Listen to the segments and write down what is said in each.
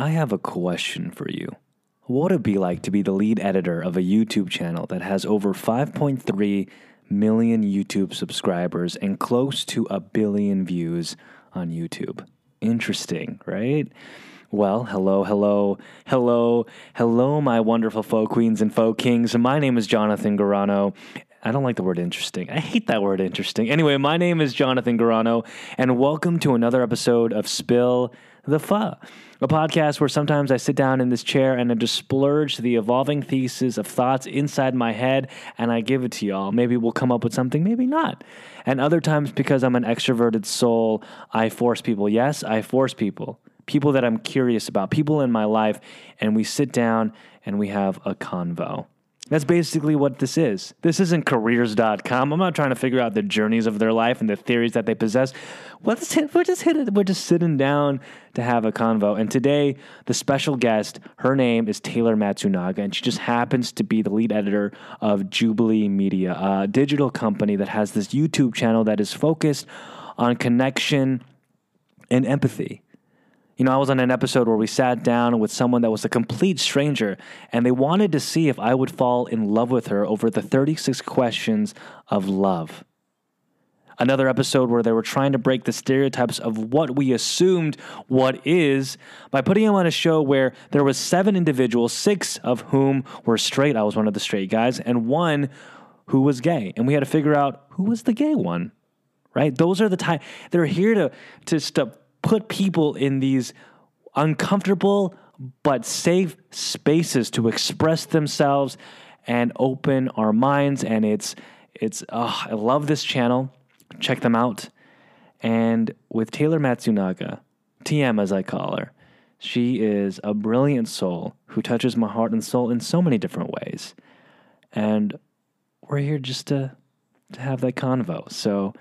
I have a question for you. What would it be like to be the lead editor of a YouTube channel that has over 5.3 million YouTube subscribers and close to 1 billion views on YouTube? Interesting, right? Well, hello, my wonderful pho queens and pho kings. My name is Jonathan Garano. I don't like the word interesting. I hate that word interesting. Anyway, my name is Jonathan Garano, and welcome to another episode of Spill the Pho, a podcast where sometimes I sit down in this chair and I just splurge the evolving thesis of thoughts inside my head, and I give it to y'all. Maybe we'll come up with something, maybe not. And other times, because I'm an extroverted soul, I force people. Yes, I force people. People that I'm curious about, people in my life, and we sit down and we have a convo. That's basically what this is. This isn't careers.com. I'm not trying to figure out the journeys of their life and the theories that they possess. We're just sitting down to have a convo. And today, the special guest, her name is Taylor Matsunaga, and she just happens to be the lead editor of Jubilee Media, a digital company that has this YouTube channel that is focused on connection and empathy. You know, I was on an episode where we sat down with someone that was a complete stranger, and they wanted to see if I would fall in love with her over the 36 questions of love. Another episode where they were trying to break the stereotypes of what we assumed what is by putting them on a show where there was 7 individuals, 6 of whom were straight. I was one of the straight guys, and 1 who was gay. And we had to figure out who was the gay one, right? Those are the type. They're here to put people in these uncomfortable but safe spaces to express themselves and open our minds. And I love this channel. Check them out. And with Taylor Matsunaga, TM as I call her, she is a brilliant soul who touches my heart and soul in so many different ways. And we're here just to have that convo. So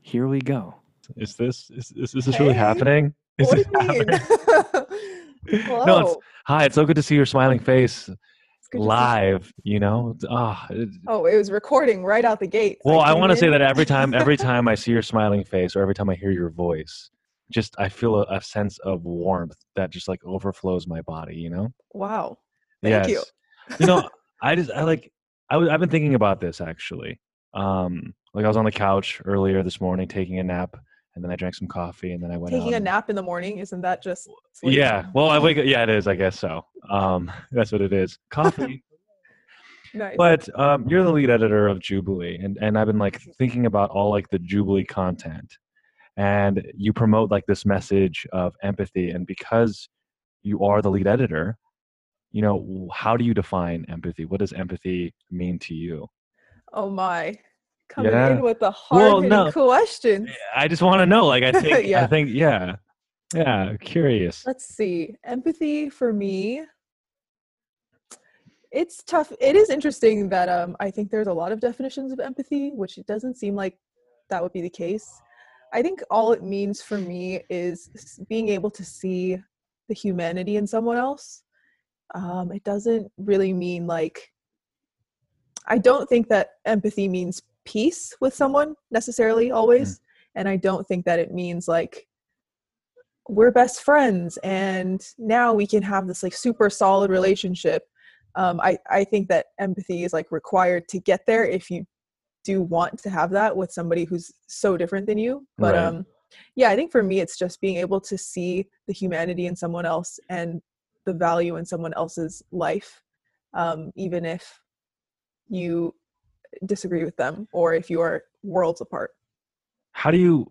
here we go. Is this really happening? No, hi, it's so good to see your smiling face live, you know? It was recording right out the gate. Well, I want to say that every time I see your smiling face or every time I hear your voice, just I feel a sense of warmth that just like overflows my body, you know? Wow. Thank you. You know, I've been thinking about this actually. I was on the couch earlier this morning taking a nap. And then I drank some coffee, and then I went out. Taking a nap in the morning, isn't that just sleep? Yeah. Well, I wake up. Yeah, it is. I guess so. That's what it is. Coffee. Nice. But you're the lead editor of Jubilee, and I've been thinking about all the Jubilee content, and you promote this message of empathy, and because you are the lead editor, you know, how do you define empathy? What does empathy mean to you? Oh my. Coming in with a hard-hitting question. I just want to know. I think, curious. Let's see. Empathy for me, it's tough. It is interesting that I think there's a lot of definitions of empathy, which it doesn't seem like that would be the case. I think all it means for me is being able to see the humanity in someone else. It doesn't really mean I don't think that empathy means peace with someone necessarily always. Mm. And I don't think that it means we're best friends and now we can have this super solid relationship. I think that empathy is required to get there if you do want to have that with somebody who's so different than you. But right. I think for me, it's just being able to see the humanity in someone else and the value in someone else's life. Even if you disagree with them or if you are worlds apart. I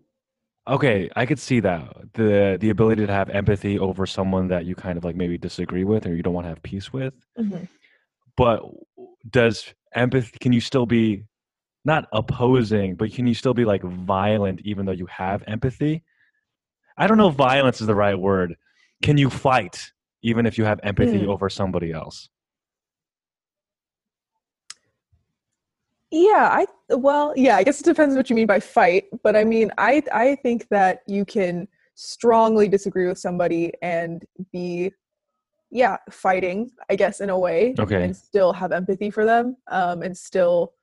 could see that the ability to have empathy over someone that you kind of maybe disagree with or you don't want to have peace with. Mm-hmm. But does empathy, can you still be not opposing, but can you still be violent even though you have empathy? I don't know if violence is the right word. Can you fight even if you have empathy over somebody else? Yeah, I guess it depends what you mean by fight, but I mean, I think that you can strongly disagree with somebody and be, fighting, I guess, in a way, and still have empathy for them, and still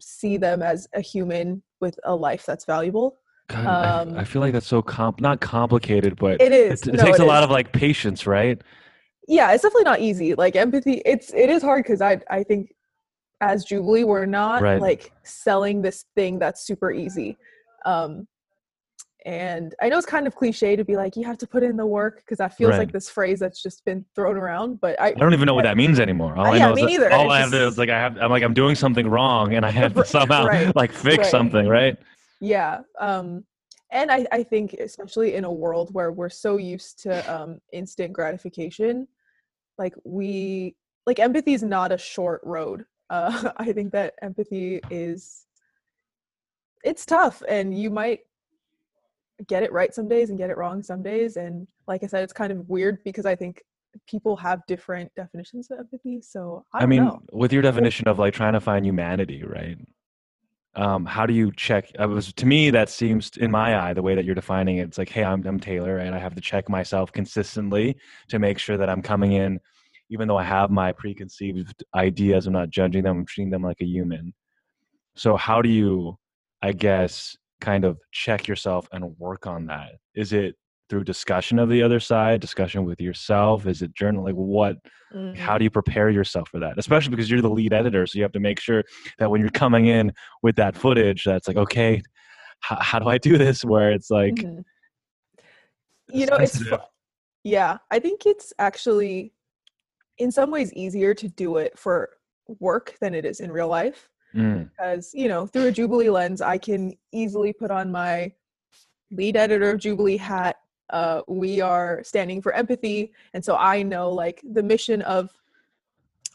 see them as a human with a life that's valuable. God, I feel like that's so not complicated, but it is. It takes a lot of like patience, right? Yeah, it's definitely not easy. Like empathy, it is hard because I think as Jubilee, we're not like selling this thing that's super easy. And I know it's kind of cliche to be like, you have to put in the work, because that feels like this phrase that's just been thrown around. But I don't even know what that means anymore. All I know is that all I have to do is like, I'm doing something wrong and I have to somehow like fix something, right? Yeah. And I think especially in a world where we're so used to instant gratification, like empathy is not a short road. I think that empathy it's tough, and you might get it right some days and get it wrong some days. And like I said, it's kind of weird because I think people have different definitions of empathy. So I mean, with your definition of like trying to find humanity, right? How do you check? To me, that seems, in my eye, the way that you're defining it, it's like, hey, I'm Taylor, and I have to check myself consistently to make sure that I'm coming in, even though I have my preconceived ideas, I'm not judging them, I'm treating them like a human. So how do you, I guess, kind of check yourself and work on that? Is it through discussion of the other side, discussion with yourself? Is it journaling? How do you prepare yourself for that? Especially because you're the lead editor. So you have to make sure that when you're coming in with that footage, that's like, okay, how do I do this? Where it's like, you know, I think it's actually in some ways easier to do it for work than it is in real life. Because, you know, through a Jubilee lens, I can easily put on my lead editor of Jubilee hat. We are standing for empathy. And so I know like the mission of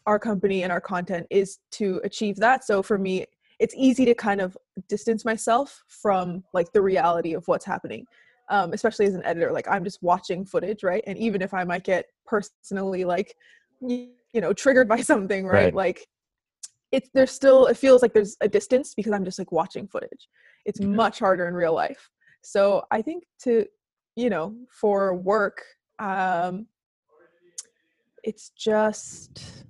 our company and our content is to achieve that. So for me, it's easy to kind of distance myself from like the reality of what's happening, especially as an editor. Like I'm just watching footage, right? And even if I might get personally like, you know, triggered by something, right? Like, it feels like there's a distance because I'm just like watching footage. It's much harder in real life. So I think for work, it's just,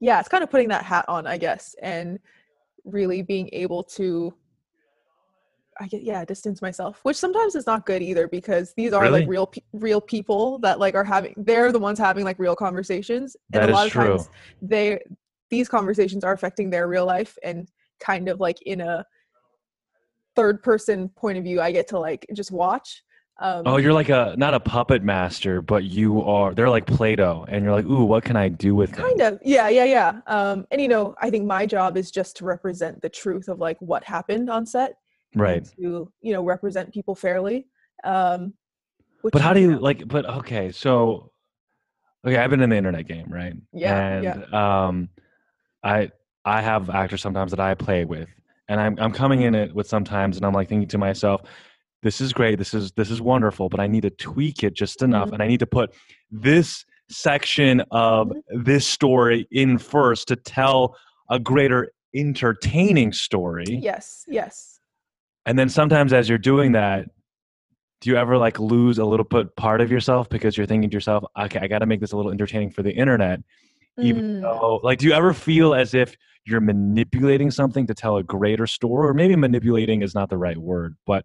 it's kind of putting that hat on, I guess, and really being able to, distance myself, which sometimes is not good either, because these are like real people that like they're the ones having like real conversations. And a lot of times these conversations are affecting their real life, and kind of like in a third person point of view, I get to like just watch. You're like not a puppet master, but they're like Play-Doh, and you're like, ooh, what can I do with them? Kind of. Yeah. And you know, I think my job is just to represent the truth of like what happened on set. Right. To, you know, represent people fairly. I've been in the internet game, right? I have actors sometimes that I play with, and I'm coming in it with sometimes, and I'm like thinking to myself, this is great, this is wonderful, but I need to tweak it just enough, and I need to put this section of this story in first to tell a greater entertaining story. Yes. And then sometimes as you're doing that, do you ever like lose a little bit part of yourself because you're thinking to yourself, okay, I got to make this a little entertaining for the internet? Even though, like, do you ever feel as if you're manipulating something to tell a greater story? Or maybe manipulating is not the right word, but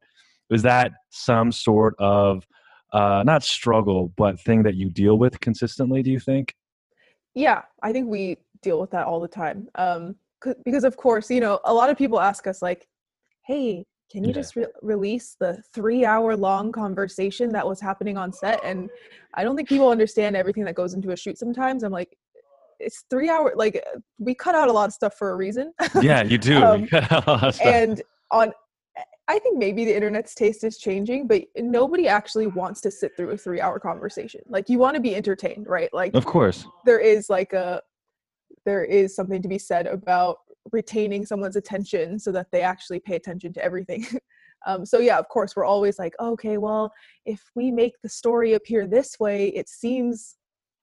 is that some sort of, not struggle, but thing that you deal with consistently, do you think? Yeah, I think we deal with that all the time. Because of course, you know, a lot of people ask us like, hey, can you just release the 3-hour long conversation that was happening on set? And I don't think people understand everything that goes into a shoot sometimes. I'm like, it's 3 hours. Like, we cut out a lot of stuff for a reason. Yeah, you do. You cut out a lot of stuff. And I think maybe the internet's taste is changing, but nobody actually wants to sit through a 3-hour conversation. Like, you want to be entertained, right? Like, of course. There is something to be said about retaining someone's attention so that they actually pay attention to everything. So yeah, of course, we're always like, okay, well, if we make the story appear this way, it seems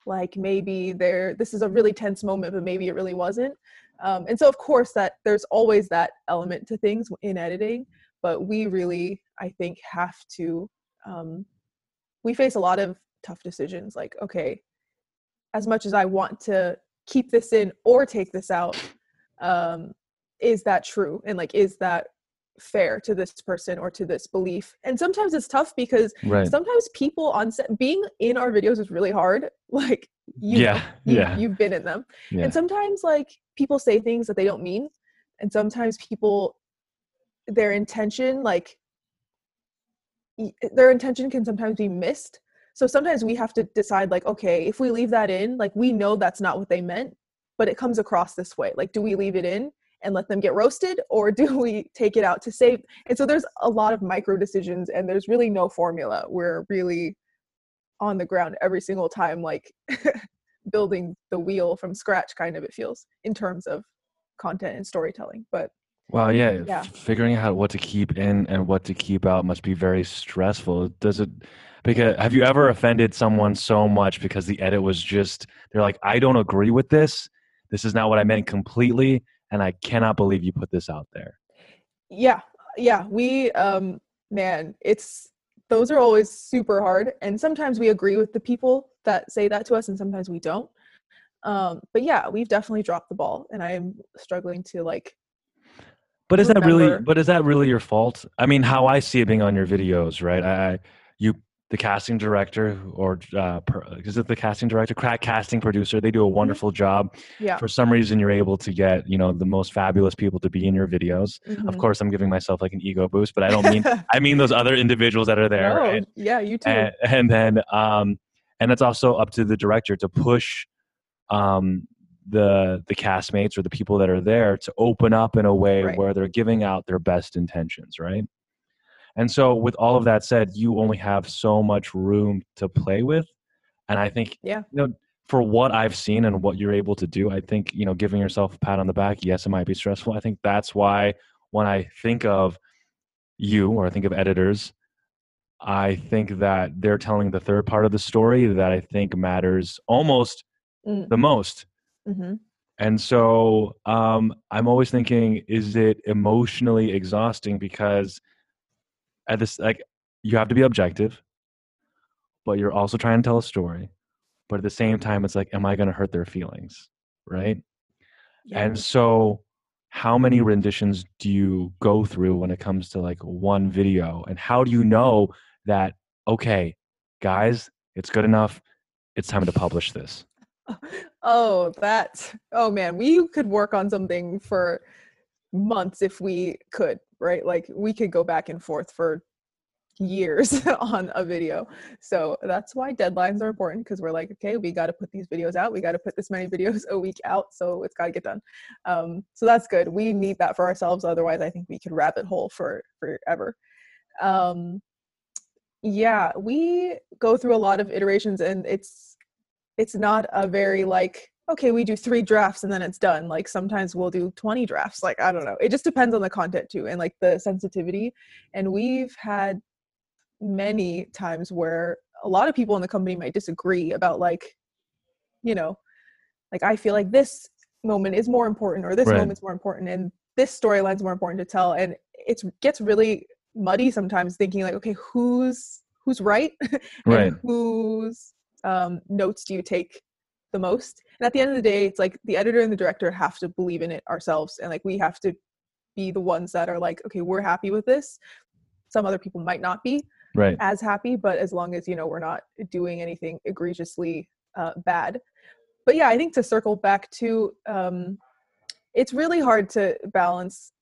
like maybe this is a really tense moment, but maybe it really wasn't. And so of course that there's always that element to things in editing, but we really, I think, have to, we face a lot of tough decisions. Like, okay, as much as I want to keep this in or take this out, is that true? And like, is that fair to this person or to this belief. And sometimes it's tough because sometimes people on set, being in our videos is really hard. Like, you've been in them. Yeah. And sometimes like people say things that they don't mean. And sometimes people, their intention can sometimes be missed. So sometimes we have to decide like, okay, if we leave that in, like we know that's not what they meant, but it comes across this way. Like, do we leave it in and let them get roasted, or do we take it out to save? And so there's a lot of micro decisions, and there's really no formula. We're really on the ground every single time, like building the wheel from scratch, kind of, it feels, in terms of content and storytelling. But figuring out what to keep in and what to keep out must be very stressful. Because have you ever offended someone so much because the edit was just, they're like, I don't agree with this. This is not what I meant completely. And I cannot believe you put this out there. Yeah. Yeah. We, those are always super hard. And sometimes we agree with the people that say that to us, and sometimes we don't. But yeah, we've definitely dropped the ball, and I'm struggling to like, But is that really your fault? I mean, how I see it being on your videos, right? The casting director, or is it the casting director, casting producer, they do a wonderful job. Yeah. For some reason, you're able to get, the most fabulous people to be in your videos. Mm-hmm. Of course, I'm giving myself like an ego boost, but I don't mean, I mean those other individuals that are there. Oh, right? Yeah, you too. And then it's also up to the director to push the castmates or the people that are there to open up in a way where they're giving out their best intentions, right? And so with all of that said, you only have so much room to play with. And I think, for what I've seen and what you're able to do, I think, giving yourself a pat on the back, yes, it might be stressful. I think that's why when I think of you, or I think of editors, I think that they're telling the third part of the story that I think matters almost the most. Mm-hmm. And so I'm always thinking, is it emotionally exhausting? Because at this, like, you have to be objective, but you're also trying to tell a story, but at the same time it's like, am I going to hurt their feelings, right? Yeah. And so how many renditions do you go through when it comes to like one video, and how do you know that, okay guys, it's good enough, it's time to publish this? We could work on something for months if we could, right? Like we could go back and forth for years on a video. So that's why deadlines are important, because we're like, okay, we got to put these videos out. We got to put this many videos a week out. So it's got to get done. So that's good. We need that for ourselves. Otherwise, I think we could rabbit hole for forever. We go through a lot of iterations, and it's not a very like, okay, we do 3 drafts and then it's done. Like sometimes we'll do 20 drafts. Like, I don't know. It just depends on the content too, and like the sensitivity. And we've had many times where a lot of people in the company might disagree about like, like I feel like this moment is more important, or this moment's more important, and this storyline's more important to tell. And it gets really muddy sometimes, thinking like, okay, who's right? And whose notes do you take the most? And at the end of the day, it's like the editor and the director have to believe in it ourselves, and like we have to be the ones that are like, okay, we're happy with this. Some other people might not be as happy, but as long as we're not doing anything egregiously bad. But yeah, I think to circle back to it's really hard to balance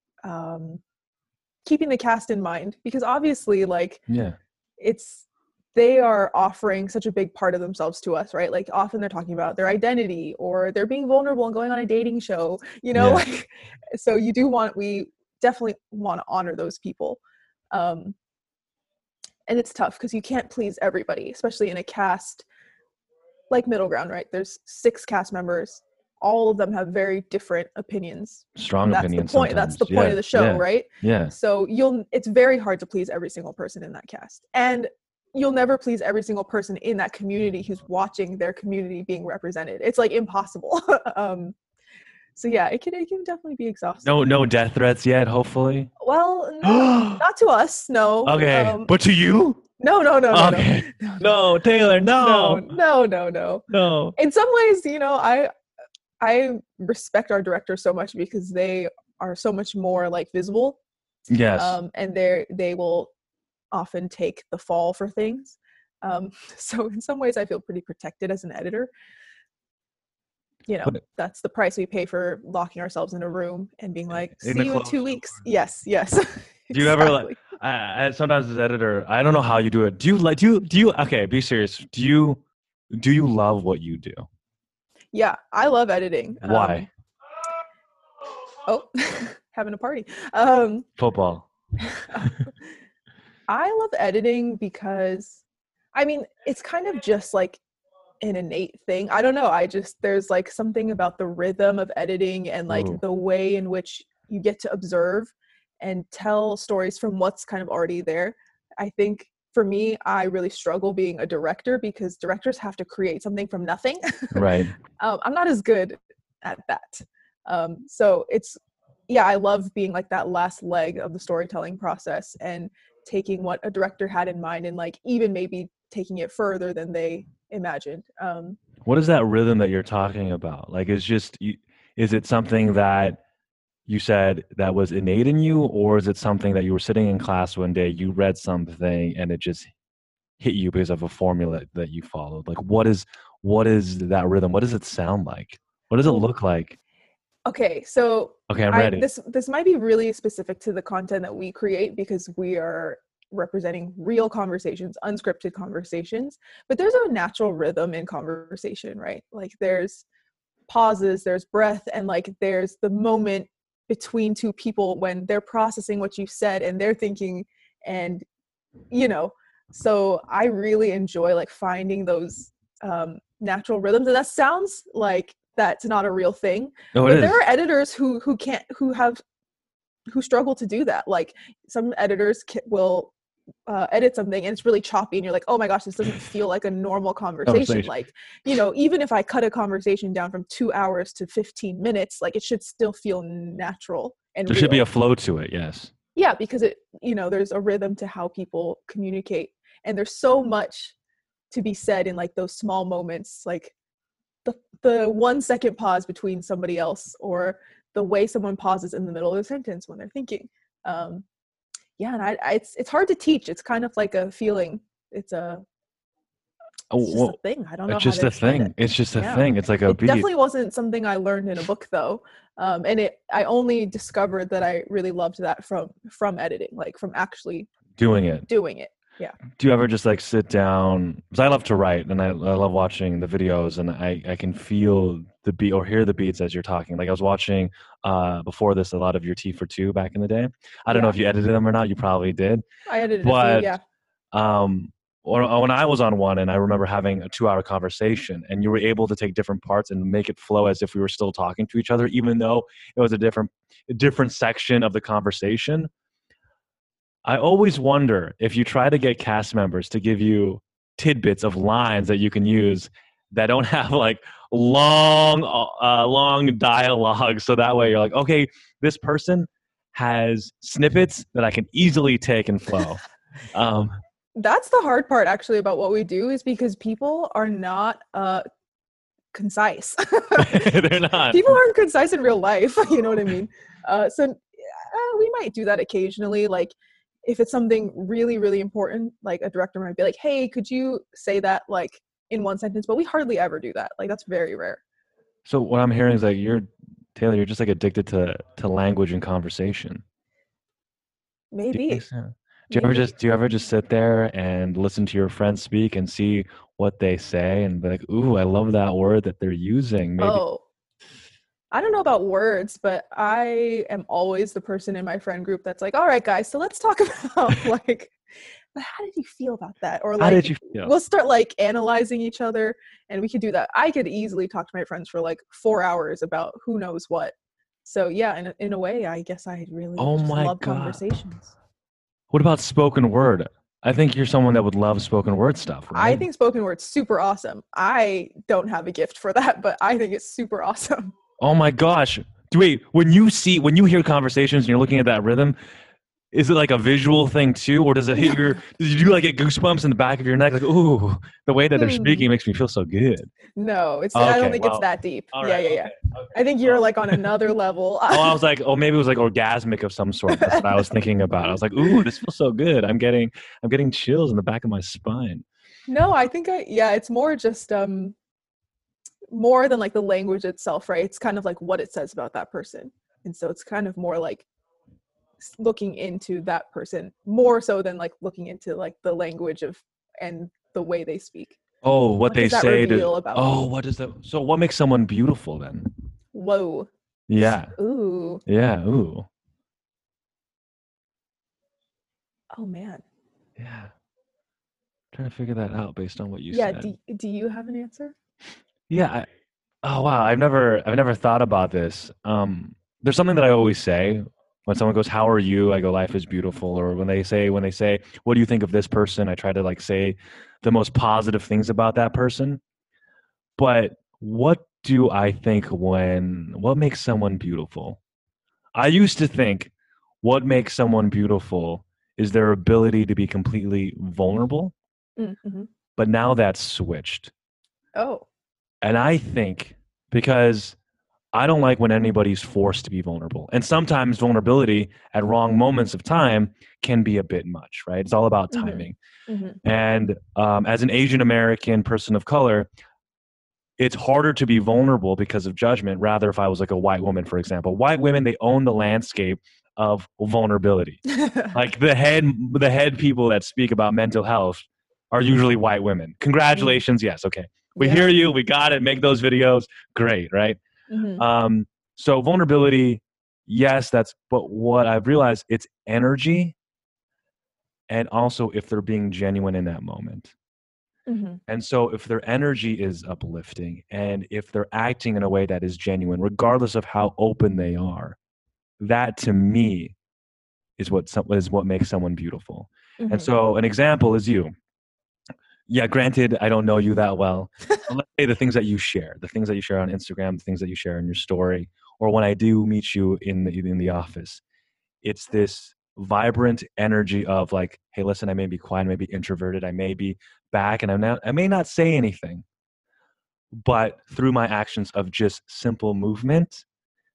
keeping the cast in mind, because obviously they are offering such a big part of themselves to us, right? Like often they're talking about their identity, or they're being vulnerable and going on a dating show, so we definitely want to honor those people. And it's tough because you can't please everybody, especially in a cast like Middle Ground, right? There's 6 cast members. All of them have very different opinions. That's the point. Sometimes. That's the point of the show, right? Yeah. So it's very hard to please every single person in that cast. And you'll never please every single person in that community who's watching their community being represented. It's like impossible. It can definitely be exhausting. No death threats yet, hopefully. Well, no, not to us. No. Okay. But to you? No. Okay. No, Taylor. No. In some ways, I respect our directors so much because they are so much more like visible Yes. And they will often take the fall for things. So in some ways I feel pretty protected as an editor. You know, that's the price we pay for locking ourselves in a room and being like, see you in 2 weeks. Yes. Yes. Do you ever like, sometimes as editor, I don't know how you do it. Okay, be serious. Do you love what you do? Yeah, I love editing. Why? Having a party. Football. I love editing because, I mean, it's kind of just like an innate thing. I don't know. There's like something about the rhythm of editing and like the way in which you get to observe and tell stories from what's kind of already there. I think for me, I really struggle being a director because directors have to create something from nothing. Right. I'm not as good at that. So I love being like that last leg of the storytelling process and taking what a director had in mind and like even maybe taking it further than they imagined. What is that rhythm that you're talking about? Like, is it something that you said that was innate in you, or is it something that you were sitting in class one day, you read something and it just hit you because of a formula that you followed? Like, what is that rhythm? What does it sound like? What does it look like? Okay, so I'm ready. This might be really specific to the content that we create because we are representing real conversations, unscripted conversations, but there's a natural rhythm in conversation, right? Like there's pauses, there's breath, and like there's the moment between two people when they're processing what you said and they're thinking, and you know, so I really enjoy like finding those natural rhythms, and that sounds like that's not a real thing. No, but there are editors who struggle to do that. Like some editors will edit something and it's really choppy and you're like, oh my gosh, this doesn't feel like a normal conversation. Like, you know, even if I cut a conversation down from 2 hours to 15 minutes, like it should still feel natural. And there should be a flow to it. Yes. Yeah. Because it, you know, there's a rhythm to how people communicate, and there's so much to be said in like those small moments, like the 1 second pause between somebody else, or the way someone pauses in the middle of a sentence when they're thinking. And it's hard to teach. It's kind of like a feeling. It's just a thing. I don't know. It's just a thing. It's just a thing. It's like a beat. It definitely wasn't something I learned in a book though. I only discovered that I really loved that from editing, like from actually doing it. Yeah. Do you ever just like sit down? Because I love to write, and I love watching the videos, and I can feel the beat or hear the beats as you're talking. Like I was watching before this a lot of your T for Two back in the day. I don't know if you edited them or not. You probably did. I edited them, yeah. Or when I was on one, and I remember having a 2-hour conversation, and you were able to take different parts and make it flow as if we were still talking to each other, even though it was a different section of the conversation. I always wonder if you try to get cast members to give you tidbits of lines that you can use that don't have like long dialogue. So that way you're like, okay, this person has snippets that I can easily take and flow. That's the hard part actually about what we do, is because people are not concise. They're not. People aren't concise in real life. You know what I mean? So we might do that occasionally. Like, if it's something really, really important, like a director might be like, hey, could you say that like in 1 sentence? But we hardly ever do that. Like, that's very rare. So what I'm hearing is like, Taylor, you're just like addicted to language and conversation. Maybe. Do you ever just sit there and listen to your friends speak and see what they say and be like, ooh, I love that word that they're using. Maybe. Oh. I don't know about words, but I am always the person in my friend group that's like, all right, guys, so let's talk about like, but how did you feel about that? Or like, we'll start like analyzing each other, and we could do that. I could easily talk to my friends for like 4 hours about who knows what. So yeah, in a way, I guess I really love conversations. What about spoken word? I think you're someone that would love spoken word stuff, right? I think spoken word's super awesome. I don't have a gift for that, but I think it's super awesome. Oh my gosh. Wait, when you hear conversations and you're looking at that rhythm, Is it like a visual thing too, or does it hit your? Did you like get goosebumps in the back of your neck? Like, ooh, the way that they're speaking makes me feel so good. No, it's. Okay, I don't think it's that deep. Right, yeah. Okay. I think you're like on another level. Oh, I was like, oh, maybe it was like orgasmic of some sort. That's what I was thinking about. I was like, ooh, this feels so good. I'm getting chills in the back of my spine. No, I think it's more just more than like the language itself, right? It's kind of like what it says about that person, and so it's kind of more like looking into that person more so than like looking into like the language of and the way they speak. Oh, what they say to. Oh, what is that? So, what makes someone beautiful then? Whoa. Yeah. Ooh. Yeah. Ooh. Oh man. Yeah. Trying to figure that out based on what you said. Yeah. Do you have an answer? Yeah. Oh wow. I've never thought about this. There's something that I always say. When someone goes, how are you? I go, life is beautiful. Or when they say, what do you think of this person? I try to like say the most positive things about that person. But what do I think what makes someone beautiful? I used to think what makes someone beautiful is their ability to be completely vulnerable. Mm-hmm. But now that's switched. Oh. And I think because I don't like when anybody's forced to be vulnerable. And sometimes vulnerability at wrong moments of time can be a bit much, right? It's all about timing. Mm-hmm. And as an Asian American person of color, it's harder to be vulnerable because of judgment. Rather, if I was like a white woman, for example, white women, they own the landscape of vulnerability. Like the head people that speak about mental health are usually white women. Congratulations. Mm-hmm. Yes. Okay. We hear you. We got it. Make those videos. Great. Right. Mm-hmm. So vulnerability, yes, but what I've realized, it's energy. And also if they're being genuine in that moment. Mm-hmm. And so if their energy is uplifting and if they're acting in a way that is genuine, regardless of how open they are, that to me is what makes someone beautiful. Mm-hmm. And so an example is you. Yeah, granted, I don't know you that well. Let's say the things that you share on Instagram, the things that you share in your story, or when I do meet you in the office, it's this vibrant energy of like, hey, listen, I may be quiet, I may be introverted, I may be back, and I may not say anything, but through my actions of just simple movement,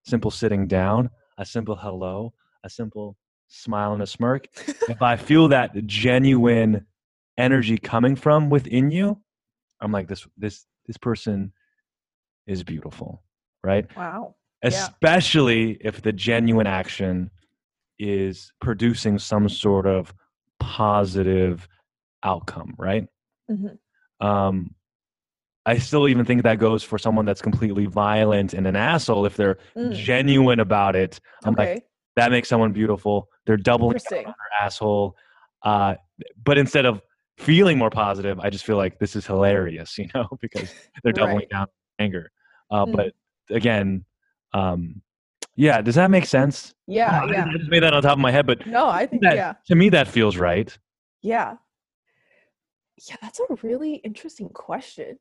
simple sitting down, a simple hello, a simple smile and a smirk, if I feel that genuine energy coming from within you, I'm like, this person is beautiful, right? Wow. Especially if the genuine action is producing some sort of positive outcome, right? Mm-hmm. I still even think that goes for someone that's completely violent and an asshole. If they're genuine about it, I'm like, that makes someone beautiful. They're doubling down on their asshole. But instead of feeling more positive, I just feel like this is hilarious, you know, because they're doubling down on anger. But again, does that make sense? Yeah, I just made that on top of my head, but no, I think that, to me that feels right. Yeah. Yeah, that's a really interesting question.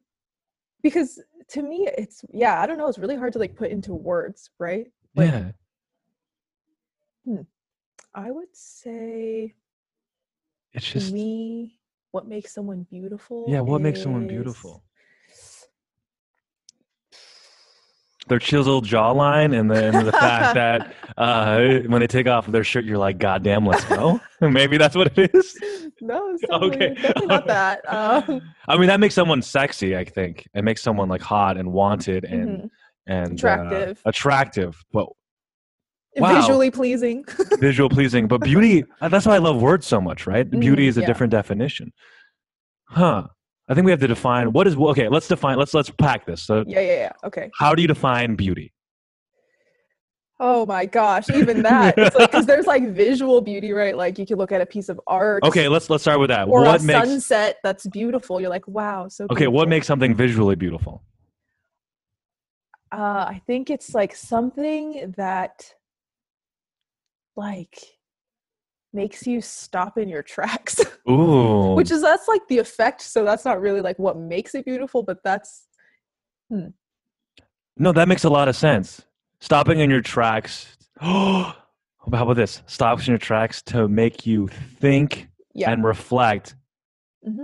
Because to me it's I don't know, it's really hard to like put into words, right? Like, yeah. I would say it's just me. What makes someone beautiful? Yeah, what makes someone beautiful? Their chiseled jawline and the fact that when they take off their shirt, you're like, God damn, let's go. Maybe that's what it is. No, definitely not that. I mean, that makes someone sexy, I think. It makes someone like hot and wanted and attractive. But wow. Visually pleasing. But beauty, that's why I love words so much, right? Beauty is a different definition. Huh. I think we have to define let's pack this. So yeah. Okay. How do you define beauty? Oh my gosh, even that. It's like, because there's like visual beauty, right? Like you can look at a piece of art. Okay, let's start with that. Or what makes a sunset that's beautiful. You're like, wow, so beautiful. Okay, what makes something visually beautiful? I think it's like something that like makes you stop in your tracks. Ooh. That's like the effect. So that's not really like what makes it beautiful, but that's. No, that makes a lot of sense. Stopping in your tracks. Oh, How about this? Stops in your tracks to make you think and reflect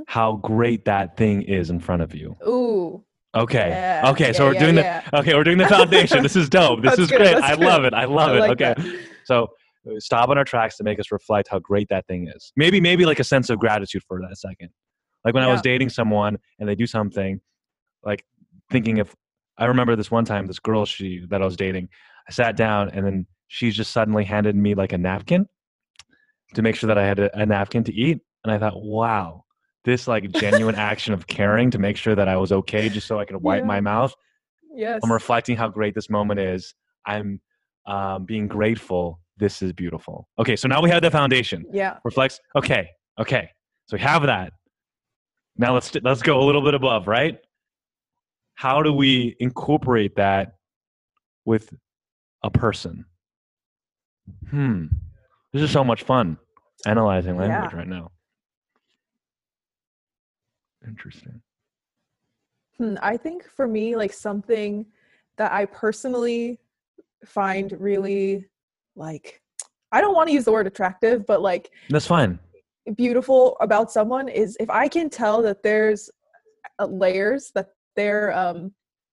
how great that thing is in front of you. Ooh. Okay. Yeah. Okay. So we're doing the okay. We're doing the foundation. This is dope. This is great. I love it. I love it. Like okay. So stop on our tracks to make us reflect how great that thing is. Maybe like a sense of gratitude for that second. Like when I was dating someone and they do something, like thinking if I remember this one time, this girl that I was dating, I sat down and then she just suddenly handed me like a napkin to make sure that I had a napkin to eat. And I thought, wow, this like genuine action of caring to make sure that I was okay just so I could wipe my mouth. Yes. I'm reflecting how great this moment is. I'm being grateful. This is beautiful. Okay. So now we have the foundation. Yeah. Reflects. Okay. Okay. So we have that. Now let's go a little bit above, right? How do we incorporate that with a person? This is so much fun analyzing language right now. Interesting. I think for me, like something that I personally find really like, I don't want to use the word attractive, but like. That's fine. Beautiful about someone is if I can tell that there's layers that they're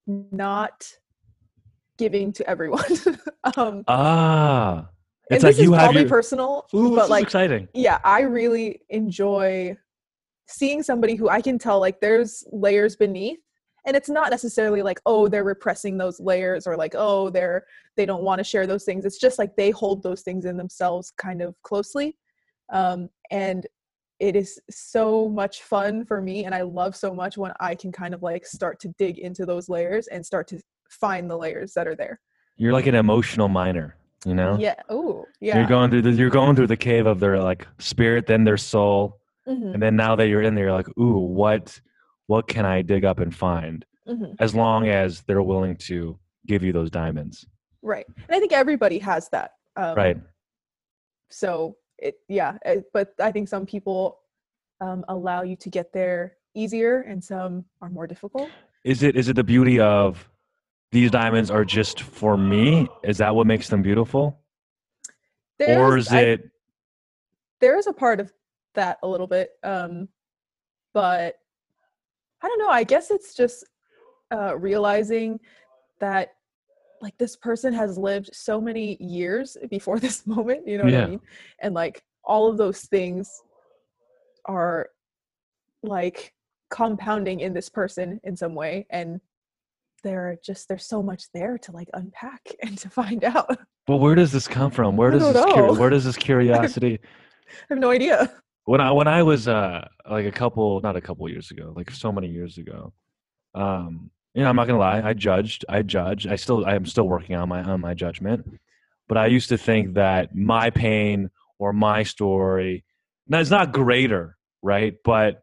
not giving to everyone. It's like you have your personal, but like exciting. Yeah, I really enjoy seeing somebody who I can tell like there's layers beneath, and it's not necessarily like, oh, they're repressing those layers, or like, oh, they don't want to share those things. It's just like they hold those things in themselves kind of closely. And it is so much fun for me, and I love so much when I can kind of like start to dig into those layers and start to find the layers that are there. You're like an emotional miner, you know? Yeah. Oh, yeah. You're going through the cave of their like spirit, then their soul, and then now that you're in there, you're like, ooh, what can I dig up and find? As long as they're willing to give you those diamonds. Right, and I think everybody has that. Right. So. But I think some people allow you to get there easier, and some are more difficult. Is it the beauty of these diamonds are just for me? Is that what makes them beautiful? There is a part of that a little bit, but I don't know. I guess it's just realizing that like this person has lived so many years before this moment, you know what I mean? And like all of those things are like compounding in this person in some way. And there's so much there to like unpack and to find out. Well, where does this come from? Where does this curiosity? I have no idea. When I was like years ago, like so many years ago, you know, I'm not gonna lie. I judged. I am still working on my judgment, but I used to think that my pain or my story, now it's not greater, right? But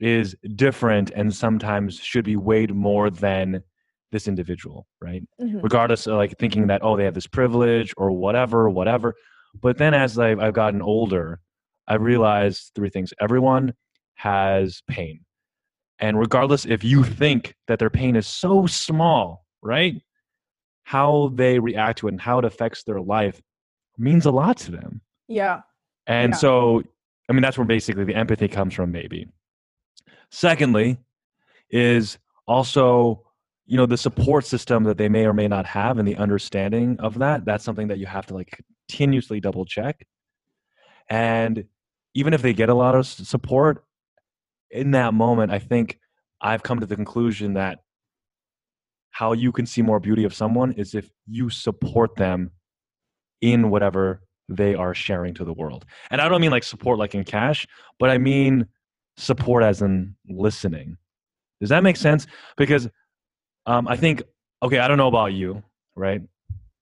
is different and sometimes should be weighed more than this individual, right? Regardless of like thinking that they have this privilege or whatever. But then as I've gotten older, I realized three things. Everyone has pain. And regardless if you think that their pain is so small, right? How they react to it and how it affects their life means a lot to them. Yeah. And so, I mean, that's where basically the empathy comes from, maybe. Secondly, is also, you know, the support system that they may or may not have and the understanding of that. That's something that you have to like continuously double check. And even if they get a lot of support, in that moment, I think I've come to the conclusion that how you can see more beauty of someone is if you support them in whatever they are sharing to the world. And I don't mean like support like in cash, but I mean support as in listening. Does that make sense? Because I think, I don't know about you, right?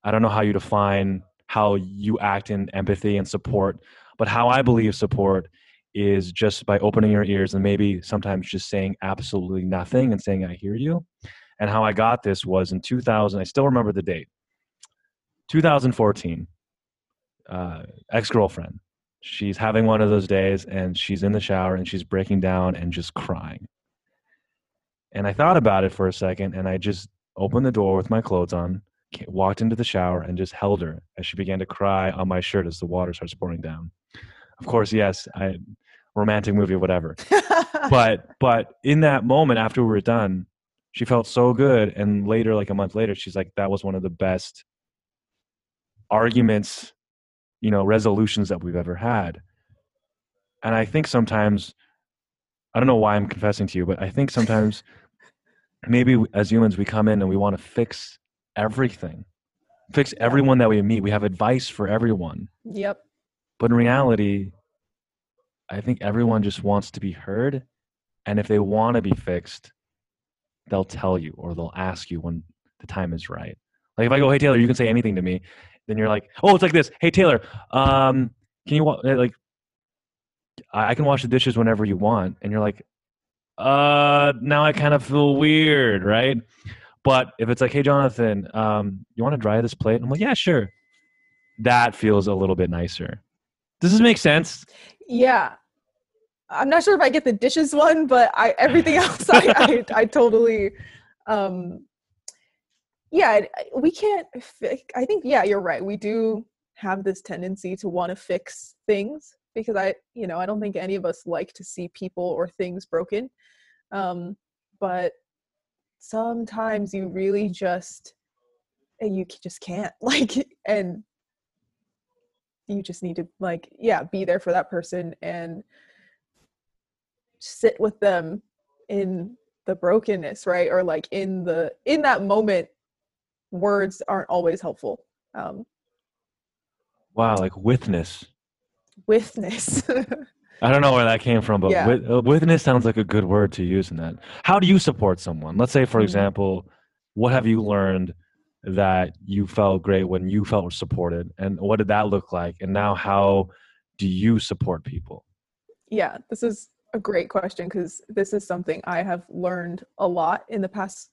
I don't know how you define how you act in empathy and support, but how I believe support is just by opening your ears and maybe sometimes just saying absolutely nothing and saying, I hear you. And how I got this was in 2000, I still remember the date, 2014, ex-girlfriend. She's having one of those days and she's in the shower and she's breaking down and just crying. And I thought about it for a second and I just opened the door with my clothes on walked into the shower and just held her as she began to cry on my shirt as the water starts pouring down. Of course, yes, romantic movie or whatever. But in that moment after we were done, she felt so good. And later, like a month later, she's like, that was one of the best arguments, you know, resolutions that we've ever had. And I think sometimes, I don't know why I'm confessing to you, but I think sometimes maybe as humans, we come in and we want to fix everything, fix everyone that we meet. We have advice for everyone. Yep. But in reality, I think everyone just wants to be heard. And if they want to be fixed, they'll tell you or they'll ask you when the time is right. Like if I go, hey, Taylor, you can say anything to me. Then you're like, oh, it's like this. Hey, Taylor, can you like, I can wash the dishes whenever you want. And you're like, now I kind of feel weird, right? But if it's like, hey, Jonathan, you want to dry this plate? And I'm like, yeah, sure. That feels a little bit nicer. Does this make sense? Yeah. I'm not sure if I get the dishes one, but everything else, I totally, yeah, we can't, I think, yeah, you're right. We do have this tendency to want to fix things because I don't think any of us like to see people or things broken. But sometimes you really just can't and you just need to be there for that person and sit with them in the brokenness, right? Or in that moment, words aren't always helpful. Wow. Like witness. I don't know where that came from, but yeah. Witness sounds like a good word to use in that. How do you support someone? Let's say, for example, what have you learned that you felt great when you felt supported, and what did that look like? And now how do you support people? Yeah, this is a great question because this is something I have learned a lot in the past,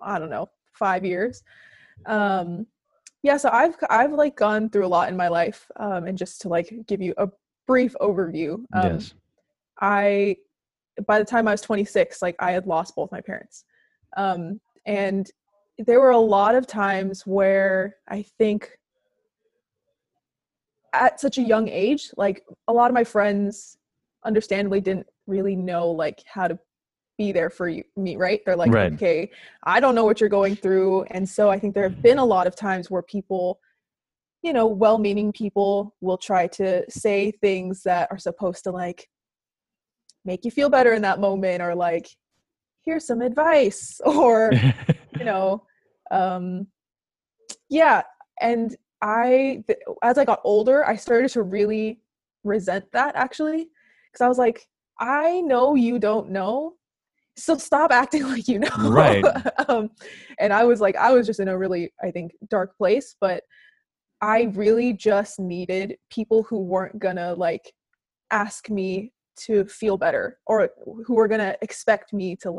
5 years. So I've gone through a lot in my life, and just to give you a brief overview. Yes. By the time I was 26, I had lost both my parents. And there were a lot of times where I think at such a young age, a lot of my friends understandably didn't really know how to be there for me, right? They're like, right. Okay, I don't know what you're going through. And so I think there have been a lot of times where people, well-meaning people will try to say things that are supposed to make you feel better in that moment, or here's some advice, or, yeah. And as I got older, I started to really resent that actually. 'Cause I was like, I know you don't know. So stop acting like you know. Right. And I was just in a really, I think, dark place, but I really just needed people who weren't gonna ask me to feel better, or who were gonna expect me to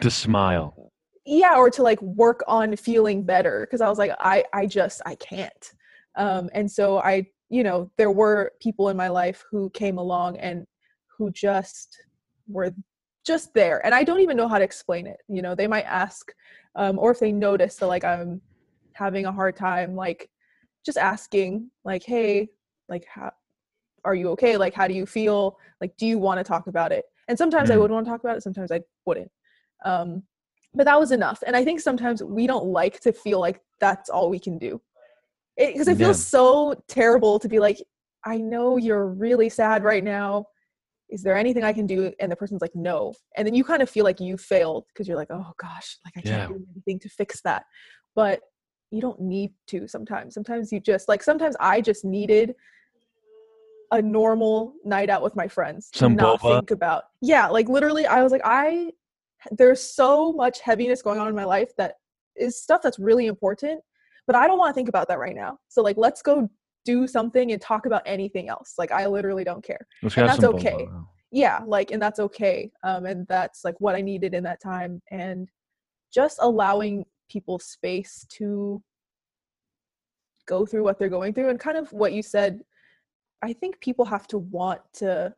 to smile. Yeah. Or to work on feeling better. 'Cause I was like, I can't. And so there were people in my life who came along and who just were just there. And I don't even know how to explain it. They might ask, or if they notice that I'm having a hard time, just asking hey, how are you? Okay. How do you feel? Do you want to talk about it? And sometimes I would want to talk about it. Sometimes I wouldn't. But that was enough. And I think sometimes we don't like to feel like that's all we can do. Because it feels so terrible to be I know you're really sad right now. Is there anything I can do? And the person's like, no. And then you kind of feel like you failed because you're like, oh gosh, I can't do anything to fix that. But you don't need to sometimes. Sometimes you just sometimes I just needed a normal night out with my friends. Some boba. Think about. Yeah. Literally I was like, there's so much heaviness going on in my life that is stuff that's really important. But I don't want to think about that right now. So let's go do something and talk about anything else. I literally don't care. Let's and that's okay. Yeah. And that's okay. And that's what I needed in that time. And just allowing people space to go through what they're going through, and kind of what you said, I think people have to want to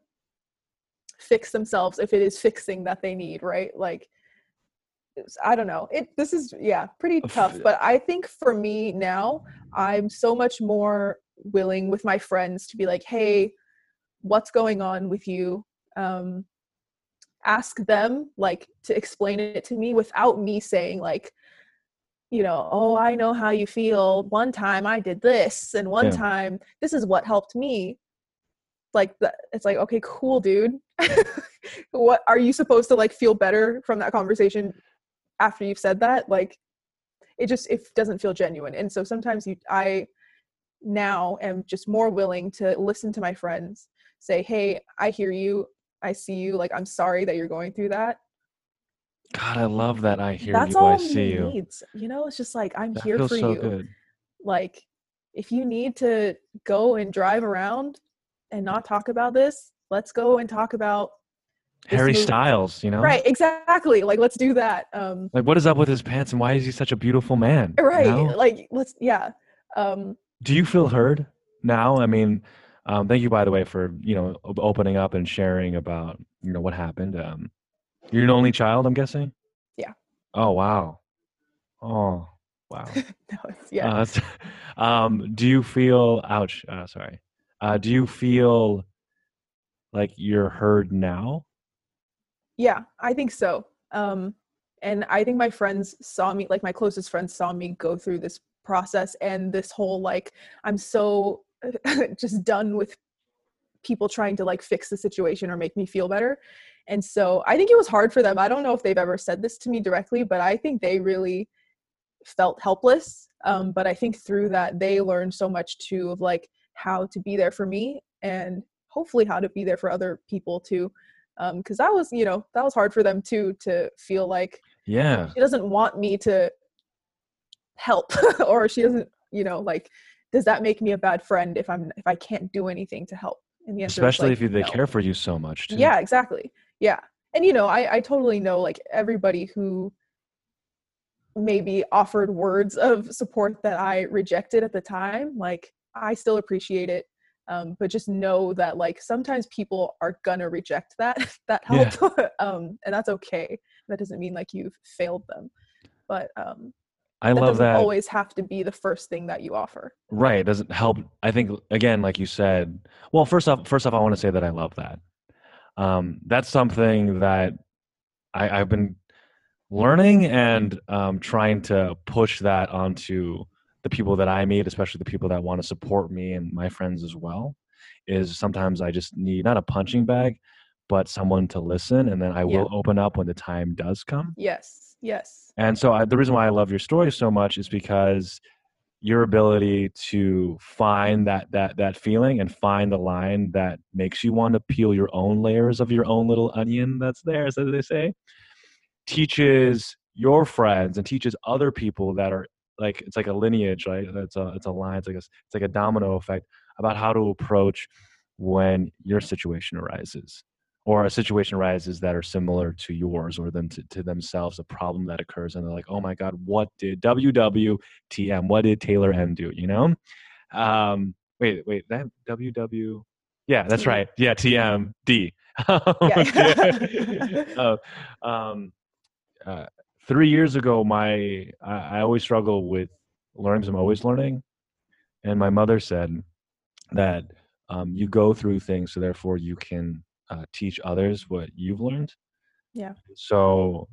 fix themselves if it is fixing that they need, right? I don't know. This is, yeah, pretty tough. But I think for me now, I'm so much more willing with my friends to be like, hey, what's going on with you? Ask them, like, to explain it to me without me saying, like, you know, oh, I know how you feel. One time I did this, and one time this is what helped me. Like, it's like, okay, cool, dude. What are you supposed to, like, feel better from that conversation after you've said that? Like, it doesn't feel genuine. And so sometimes I now am just more willing to listen to my friends, say, hey, I hear you, I see you, like, I'm sorry that you're going through that. God, I love that. I hear you, I see you. That's all it needs. You know, it's just like, I'm here for you. Like, if you need to go and drive around and not talk about this, let's go and talk about Harry Styles, you know? Right, exactly. Like, let's do that. Like, what is up with his pants and why is he such a beautiful man? Right. You know? Like, let's, yeah. Do you feel heard now? I mean, thank you, by the way, for, you know, opening up and sharing about, you know, what happened. You're an only child, I'm guessing? Yeah. Oh, wow. Oh, wow. No, yeah. Do you feel, ouch, sorry. Do you feel like you're heard now? Yeah, I think so. And I think my friends saw me, like my closest friends saw me go through this process and this whole, like, I'm so just done with people trying to, like, fix the situation or make me feel better. And so I think it was hard for them. I don't know if they've ever said this to me directly, but I think they really felt helpless. But I think through that, they learned so much too of, like, how to be there for me and hopefully how to be there for other people too. Cause that was, you know, that was hard for them too, to feel like, yeah, she doesn't want me to help or she doesn't, you know, like, does that make me a bad friend if I can't do anything to help? And the answer, especially like, if they care for you so much too. Yeah, exactly. Yeah. And you know, I totally know, like, everybody who maybe offered words of support that I rejected at the time, like, I still appreciate it. But just know that, like, sometimes people are gonna reject that help. Yeah. And that's okay. That doesn't mean, like, you've failed them, but I love that. It doesn't always have to be the first thing that you offer. Right. It doesn't help. I think, again, like you said, well, first off, I want to say that I love that. That's something that I've been learning and trying to push that onto the people that I meet, especially the people that want to support me and my friends as well, is sometimes I just need not a punching bag, but someone to listen. And then I will open up when the time does come. Yes. Yes. And so the reason why I love your story so much is because your ability to find that feeling and find the line that makes you want to peel your own layers of your own little onion that's there, as they say, teaches your friends and teaches other people that are, like, it's like a lineage, right? It's a line. It's like a domino effect about how to approach when your situation arises, or a situation arises that are similar to yours or to themselves, a problem that occurs, and they're like, oh my God, what did WWTM? What did Taylor M do? You know? Wait, that WW? Yeah, that's right. Yeah, TMD. Yeah. 3 years ago, I always struggle with learning because I'm always learning. And my mother said that you go through things, so therefore you can teach others what you've learned. Yeah. So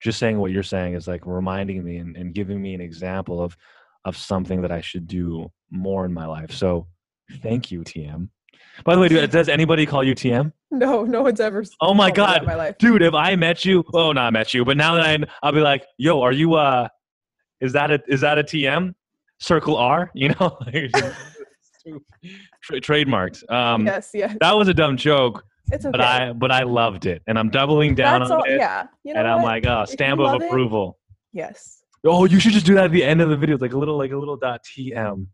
just saying what you're saying is like reminding me and giving me an example of something that I should do more in my life. So thank you, TM. By the way, dude, does anybody call you TM? No one's ever. Oh my God, in my life. Dude! If I met you, not met you, but now that I'll be like, yo, are you? Is that a TM? Circle R, you know, trademarked. Yes. That was a dumb joke. It's okay. But I loved it, and I'm doubling down on it. Yeah, you know, and what? I'm like, stamp of approval. It? Yes. Oh, you should just do that at the end of the video, like a little .tm.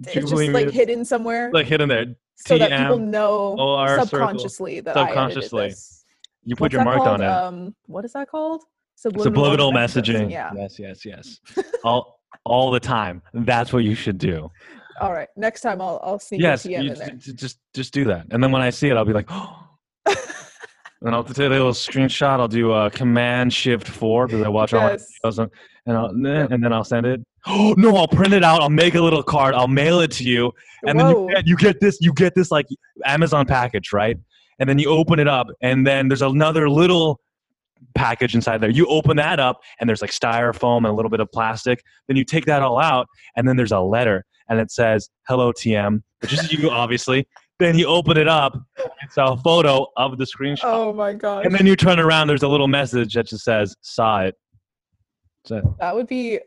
It's Jubilee just like Media, hidden somewhere. Like hidden there. So TM, that people know subconsciously. I this. You put your mark called? On it. What is that called? Subliminal messaging. Yeah. Yes. all the time. That's what you should do. All right. Next time I'll sneak a TM in there. Just do that. And then when I see it, I'll be like, oh. And I'll take a little screenshot. I'll do Command-Shift-4 because I watch all my videos. And then I'll send it. Oh, no, I'll print it out. I'll make a little card. I'll mail it to you. And then you get this like Amazon package, right? And then you open it up. And then there's another little package inside there. You open that up and there's like styrofoam and a little bit of plastic. Then you take that all out. And then there's a letter. And it says, hello, TM. Which is you, obviously. Then you open it up, it's a photo of the screenshot. Oh my god! And then you turn around, there's a little message that just says, saw it. That would be,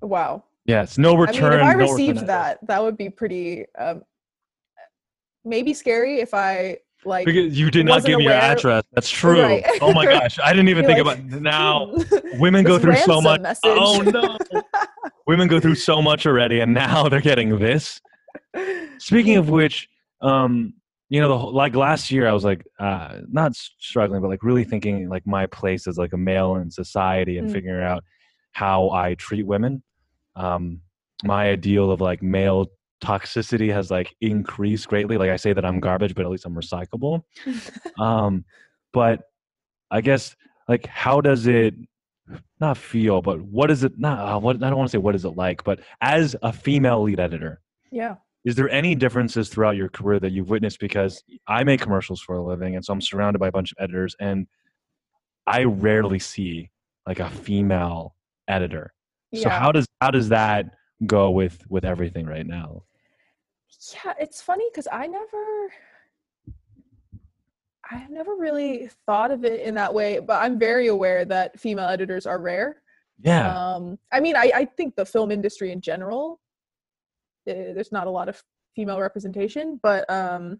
wow. Yes, no return. I mean, if I received that would be pretty, maybe scary if I like. Because you did not give me your address, that's true. Right. Oh my gosh, I didn't even think about now. Women go through so much. Message. Oh no. Women go through so much already and now they're getting this. Speaking of which, you know, like last year I was like, not struggling, but like really thinking like my place as like a male in society and figuring out how I treat women. My ideal of like male toxicity has like increased greatly. Like I say that I'm garbage, but at least I'm recyclable. But I guess like, how does it not feel, but what is it not, I don't want to say what is it like, but as a female lead editor. Yeah. Is there any differences throughout your career that you've witnessed? Because I make commercials for a living, and so I'm surrounded by a bunch of editors, and I rarely see like a female editor. Yeah. So how does that go with everything right now? Yeah, it's funny because I have never really thought of it in that way, but I'm very aware that female editors are rare. Yeah. I mean, I think the film industry in general, there's not a lot of female representation, but I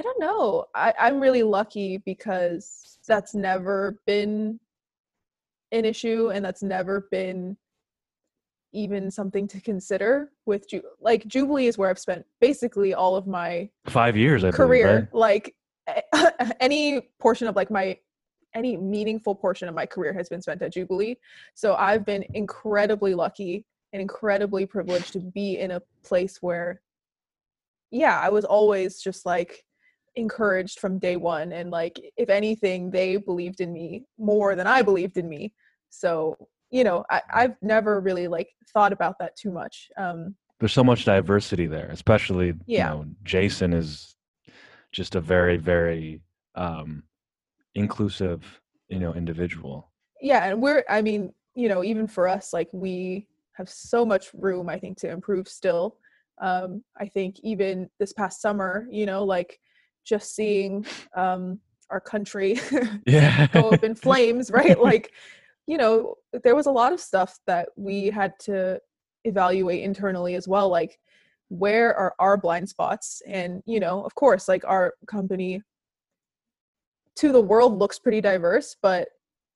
don't know. I'm really lucky because that's never been an issue, and that's never been even something to consider with Jubilee is where I've spent basically all of my 5 years career. Believe, right? Like any portion of like any meaningful portion of my career has been spent at Jubilee. So I've been incredibly lucky and incredibly privileged to be in a place where, yeah, I was always just like encouraged from day one, and like if anything, they believed in me more than I believed in me. So you know, I've never really like thought about that too much. There's so much diversity there, especially you know, Jason is just a very, very inclusive, you know, individual. Yeah, and I mean, you know, even for us, like we have so much room, I think, to improve still. I think even this past summer, you know, like just seeing our country go up in flames, right? Like, you know, there was a lot of stuff that we had to evaluate internally as well. Like, where are our blind spots? And, you know, of course, like our company to the world looks pretty diverse, but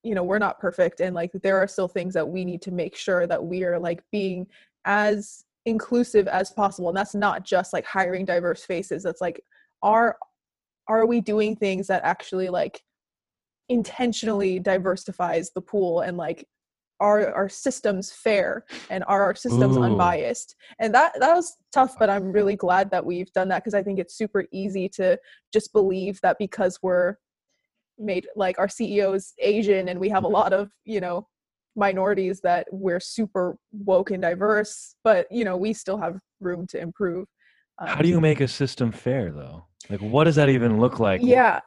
you know, we're not perfect. And like, there are still things that we need to make sure that we are like being as inclusive as possible. And that's not just like hiring diverse faces. That's like, are we doing things that actually like intentionally diversifies the pool? And like, are our systems fair? And are our systems unbiased? And that was tough, but I'm really glad that we've done that, because I think it's super easy to just believe that because we're made like our CEO's Asian and we have a lot of, you know, minorities, that we're super woke and diverse, but you know, we still have room to improve. How do you make a system fair though? Like, what does that even look like? Yeah.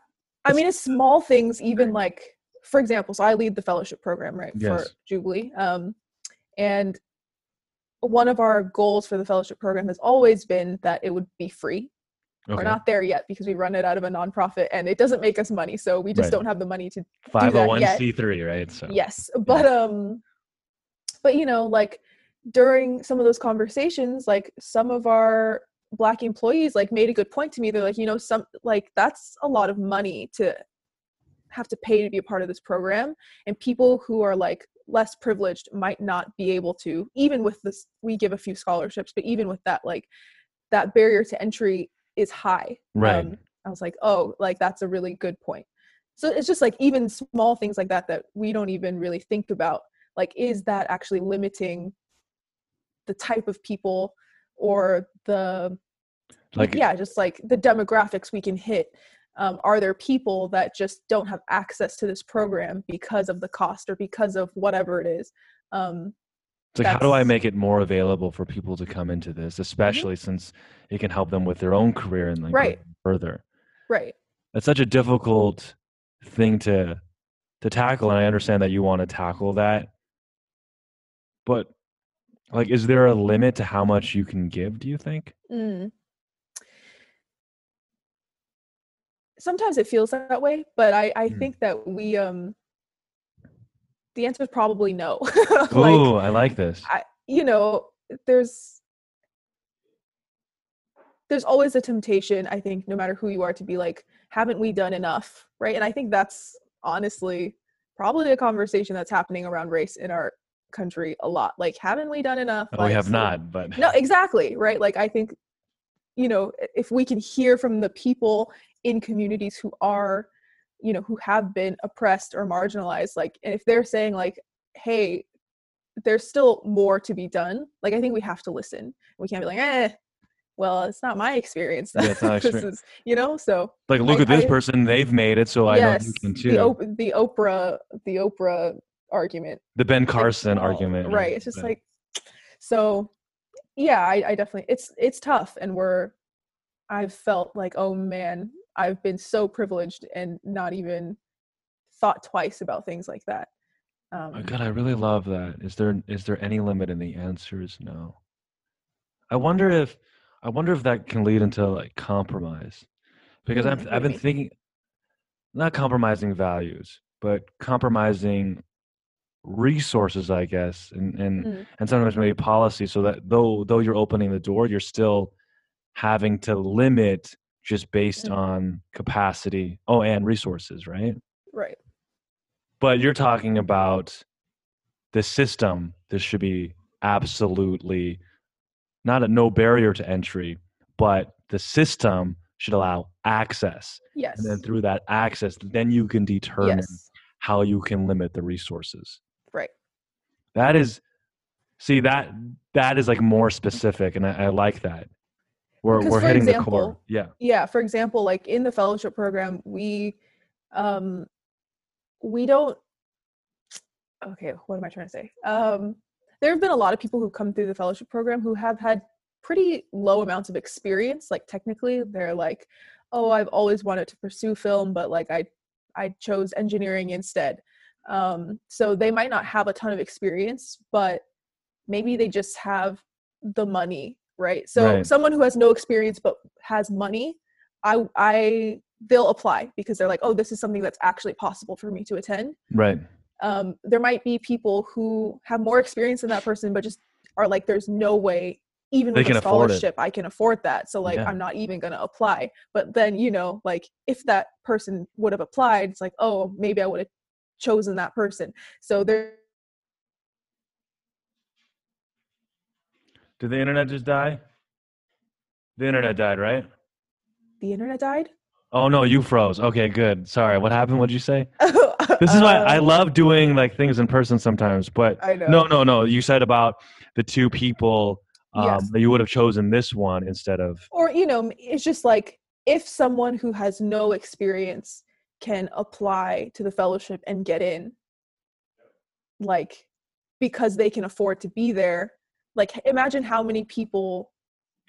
I mean, it's small things, even like, for example, so I lead the fellowship program, right? Yes. For Jubilee. And one of our goals for the fellowship program has always been that it would be free. Okay. We're not there yet because we run it out of a nonprofit and it doesn't make us money. So we just don't have the money to 501c3, right? So yes. But, but you know, like during some of those conversations, like some of our Black employees like made a good point to me. They're like, you know, some like that's a lot of money to have to pay to be a part of this program. And people who are like less privileged might not be able to, even with this, we give a few scholarships, but even with that, like that barrier to entry is high. Right. I was like, oh, like that's a really good point. So it's just like even small things like that we don't even really think about. Like, is that actually limiting the type of people or the, just like the demographics we can hit? Are there people that just don't have access to this program because of the cost or because of whatever it is? It's like, how do I make it more available for people to come into this, especially since it can help them with their own career and like further. Right. That's such a difficult thing to tackle. And I understand that you want to tackle that, but like, is there a limit to how much you can give, do you think? Sometimes it feels that way, but I think that we, the answer is probably no. Like, ooh, I like this. There's always a temptation, I think, no matter who you are, to be like, haven't we done enough? Right. And I think that's honestly probably a conversation that's happening around race in our country a lot. Like, haven't we done enough? Oh, like, we have not, but no, exactly. Right. Like, I think, if we can hear from the people in communities who are, who have been oppressed or marginalized, like, if they're saying like, hey, there's still more to be done. Like, I think we have to listen. We can't be like, well, it's not my experience. Yeah, it's not experience. This is, so like, look at this person, they've made it. So I know you can too. The Oprah argument, the Ben Carson argument. Right. It's just like, so yeah, I definitely, it's tough. And I've felt like, oh man, I've been so privileged and not even thought twice about things like that. Oh God, I really love that. Is there any limit? And the answer is no. I wonder if that can lead into like compromise, because I've been thinking, not compromising values, but compromising resources, I guess, and sometimes maybe policy, so that though you're opening the door, you're still having to limit just based on capacity and resources, right? But you're talking about the system. This should be absolutely not a no barrier to entry, but the system should allow access. Yes. And then through that access, then you can determine how you can limit the resources. Right. That is, that is like more specific, and I like that. We're hitting the core. Yeah. Yeah. For example, like in the fellowship program, we don't. Okay, what am I trying to say? There have been a lot of people who come through the fellowship program who have had pretty low amounts of experience. Like technically, they're like, "Oh, I've always wanted to pursue film, but like I chose engineering instead." So they might not have a ton of experience, but maybe they just have the money. Right. So someone who has no experience but has money, they'll apply because they're like, oh, this is something that's actually possible for me to attend. Right. There might be people who have more experience than that person, but just are like, there's no way, even with a scholarship, I can afford that. So like, I'm not even going to apply. But then, like if that person would have applied, it's like, oh, maybe I would have chosen that person. So there. Did the internet just die? The internet died, right? The internet died? Oh, no, you froze. Okay, good. Sorry. What happened? What did you say? This is why I love doing like things in person sometimes, but I know. No. You said about the two people that you would have chosen this one instead of. Or, it's just like if someone who has no experience can apply to the fellowship and get in, like because they can afford to be there. Like, imagine how many people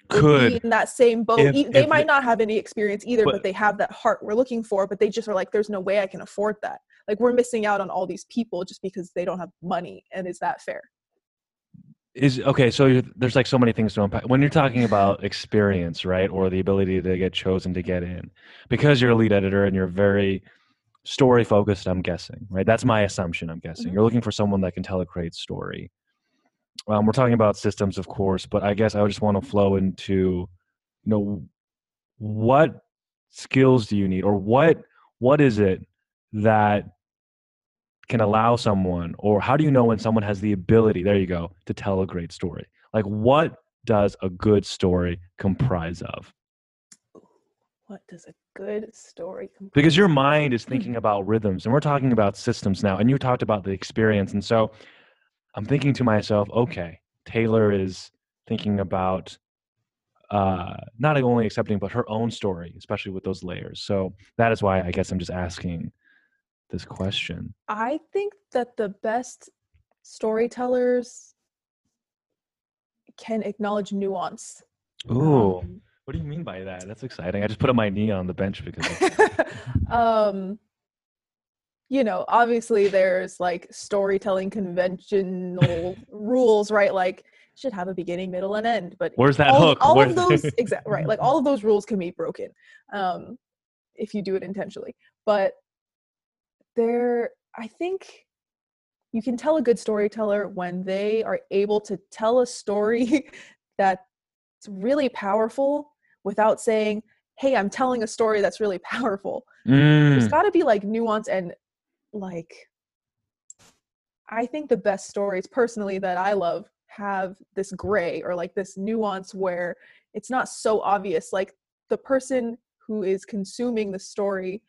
could be in that same boat. They might not have any experience either, but they have that heart we're looking for, but they just are like, there's no way I can afford that. Like, we're missing out on all these people just because they don't have money. And is that fair? So there's like so many things to unpack. When you're talking about experience, right, or the ability to get chosen to get in, because you're a lead editor and you're very story focused, I'm guessing, right? That's my assumption, I'm guessing. You're looking for someone that can tell a great story. We're talking about systems, of course, but I guess I would just want to flow into, what skills do you need, or what is it that can allow someone, or how do you know when someone has the ability, there you go, to tell a great story? Like, what does a good story comprise of? What does a good story comprise? Because your mind is thinking about rhythms, and we're talking about systems now, and you talked about the experience, and so I'm thinking to myself, okay, Taylor is thinking about not only accepting, but her own story, especially with those layers. So that is why I guess I'm just asking this question. I think that the best storytellers can acknowledge nuance. Ooh, what do you mean by that? That's exciting. I just put up my knee on the bench because you know, obviously there's like storytelling conventional rules, right? Like should have a beginning, middle, and end. But where's that hook? All of those, exactly right. Like all of those rules can be broken if you do it intentionally. But there, I think you can tell a good storyteller when they are able to tell a story that's really powerful without saying, "Hey, I'm telling a story that's really powerful." There's got to be like nuance and like. I think the best stories, personally, that I love have this gray or like this nuance where it's not so obvious. Like the person who is consuming the story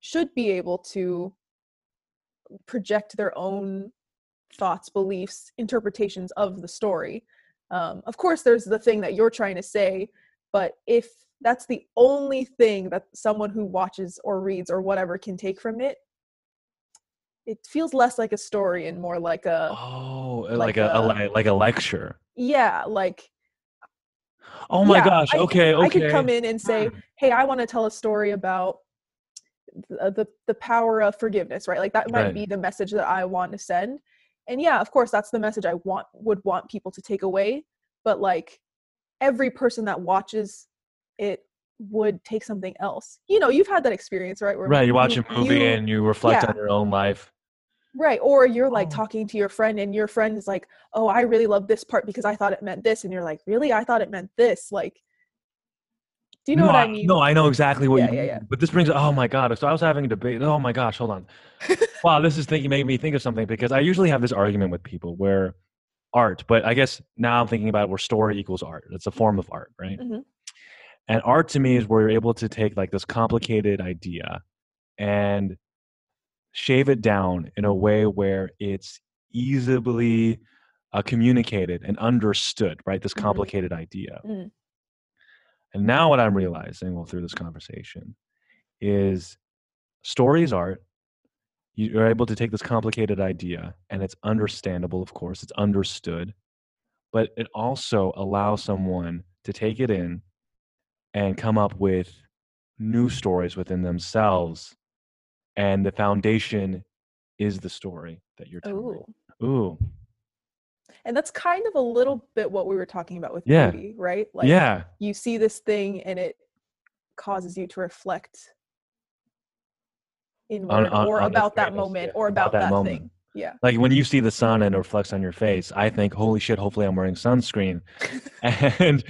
should be able to project their own thoughts, beliefs, interpretations of the story. Of course, there's the thing that you're trying to say, but if that's the only thing that someone who watches or reads or whatever can take from it, it feels less like a story and more like a like a lecture. Yeah, like oh my gosh. Okay. I could come in and say, "Hey, I want to tell a story about the power of forgiveness," right? Like that might be the message that I want to send. And yeah, of course, that's the message I would want people to take away. But like every person that watches it would take something else. You know, you've had that experience, right? Where you watch a movie and you reflect on your own life. Right. Or you're like talking to your friend and your friend is like, "Oh, I really love this part because I thought it meant this." And you're like, "Really? I thought it meant this." Like, do you know what I mean? No, I know exactly what you mean. Yeah. But this brings, oh my God. So I was having a debate. Oh my gosh, hold on. Wow, this is thinking, made me think of something because I usually have this argument with people where art, but I guess now I'm thinking about it where story equals art. It's a form of art, right? Mm-hmm. And art to me is where you're able to take like this complicated idea and shave it down in a way where it's easily communicated and understood, right? This complicated idea. Mm-hmm. And now what I'm realizing, well, through this conversation is stories art. You're able to take this complicated idea and it's understandable, of course, it's understood, but it also allows someone to take it in and come up with new stories within themselves. And the foundation is the story that you're telling. Ooh. And that's kind of a little bit what we were talking about with beauty, right? Like you see this thing and it causes you to reflect inward or about that moment or about that thing. Yeah. Like when you see the sun and it reflects on your face, I think, holy shit, hopefully I'm wearing sunscreen. And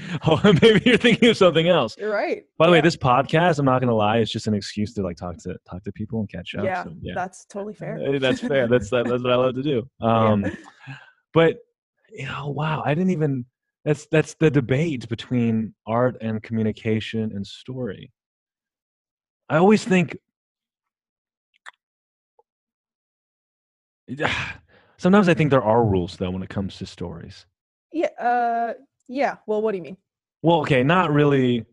maybe you're thinking of something else. You're right. By the way, this podcast, I'm not going to lie, it's just an excuse to like talk to people and catch up. Yeah, so, that's totally fair. That's fair. That's what I love to do. But, you know, wow, I didn't even, that's the debate between art and communication and story. I always think, sometimes I think there are rules though when it comes to stories. Yeah. Well, what do you mean? Well, okay, not really.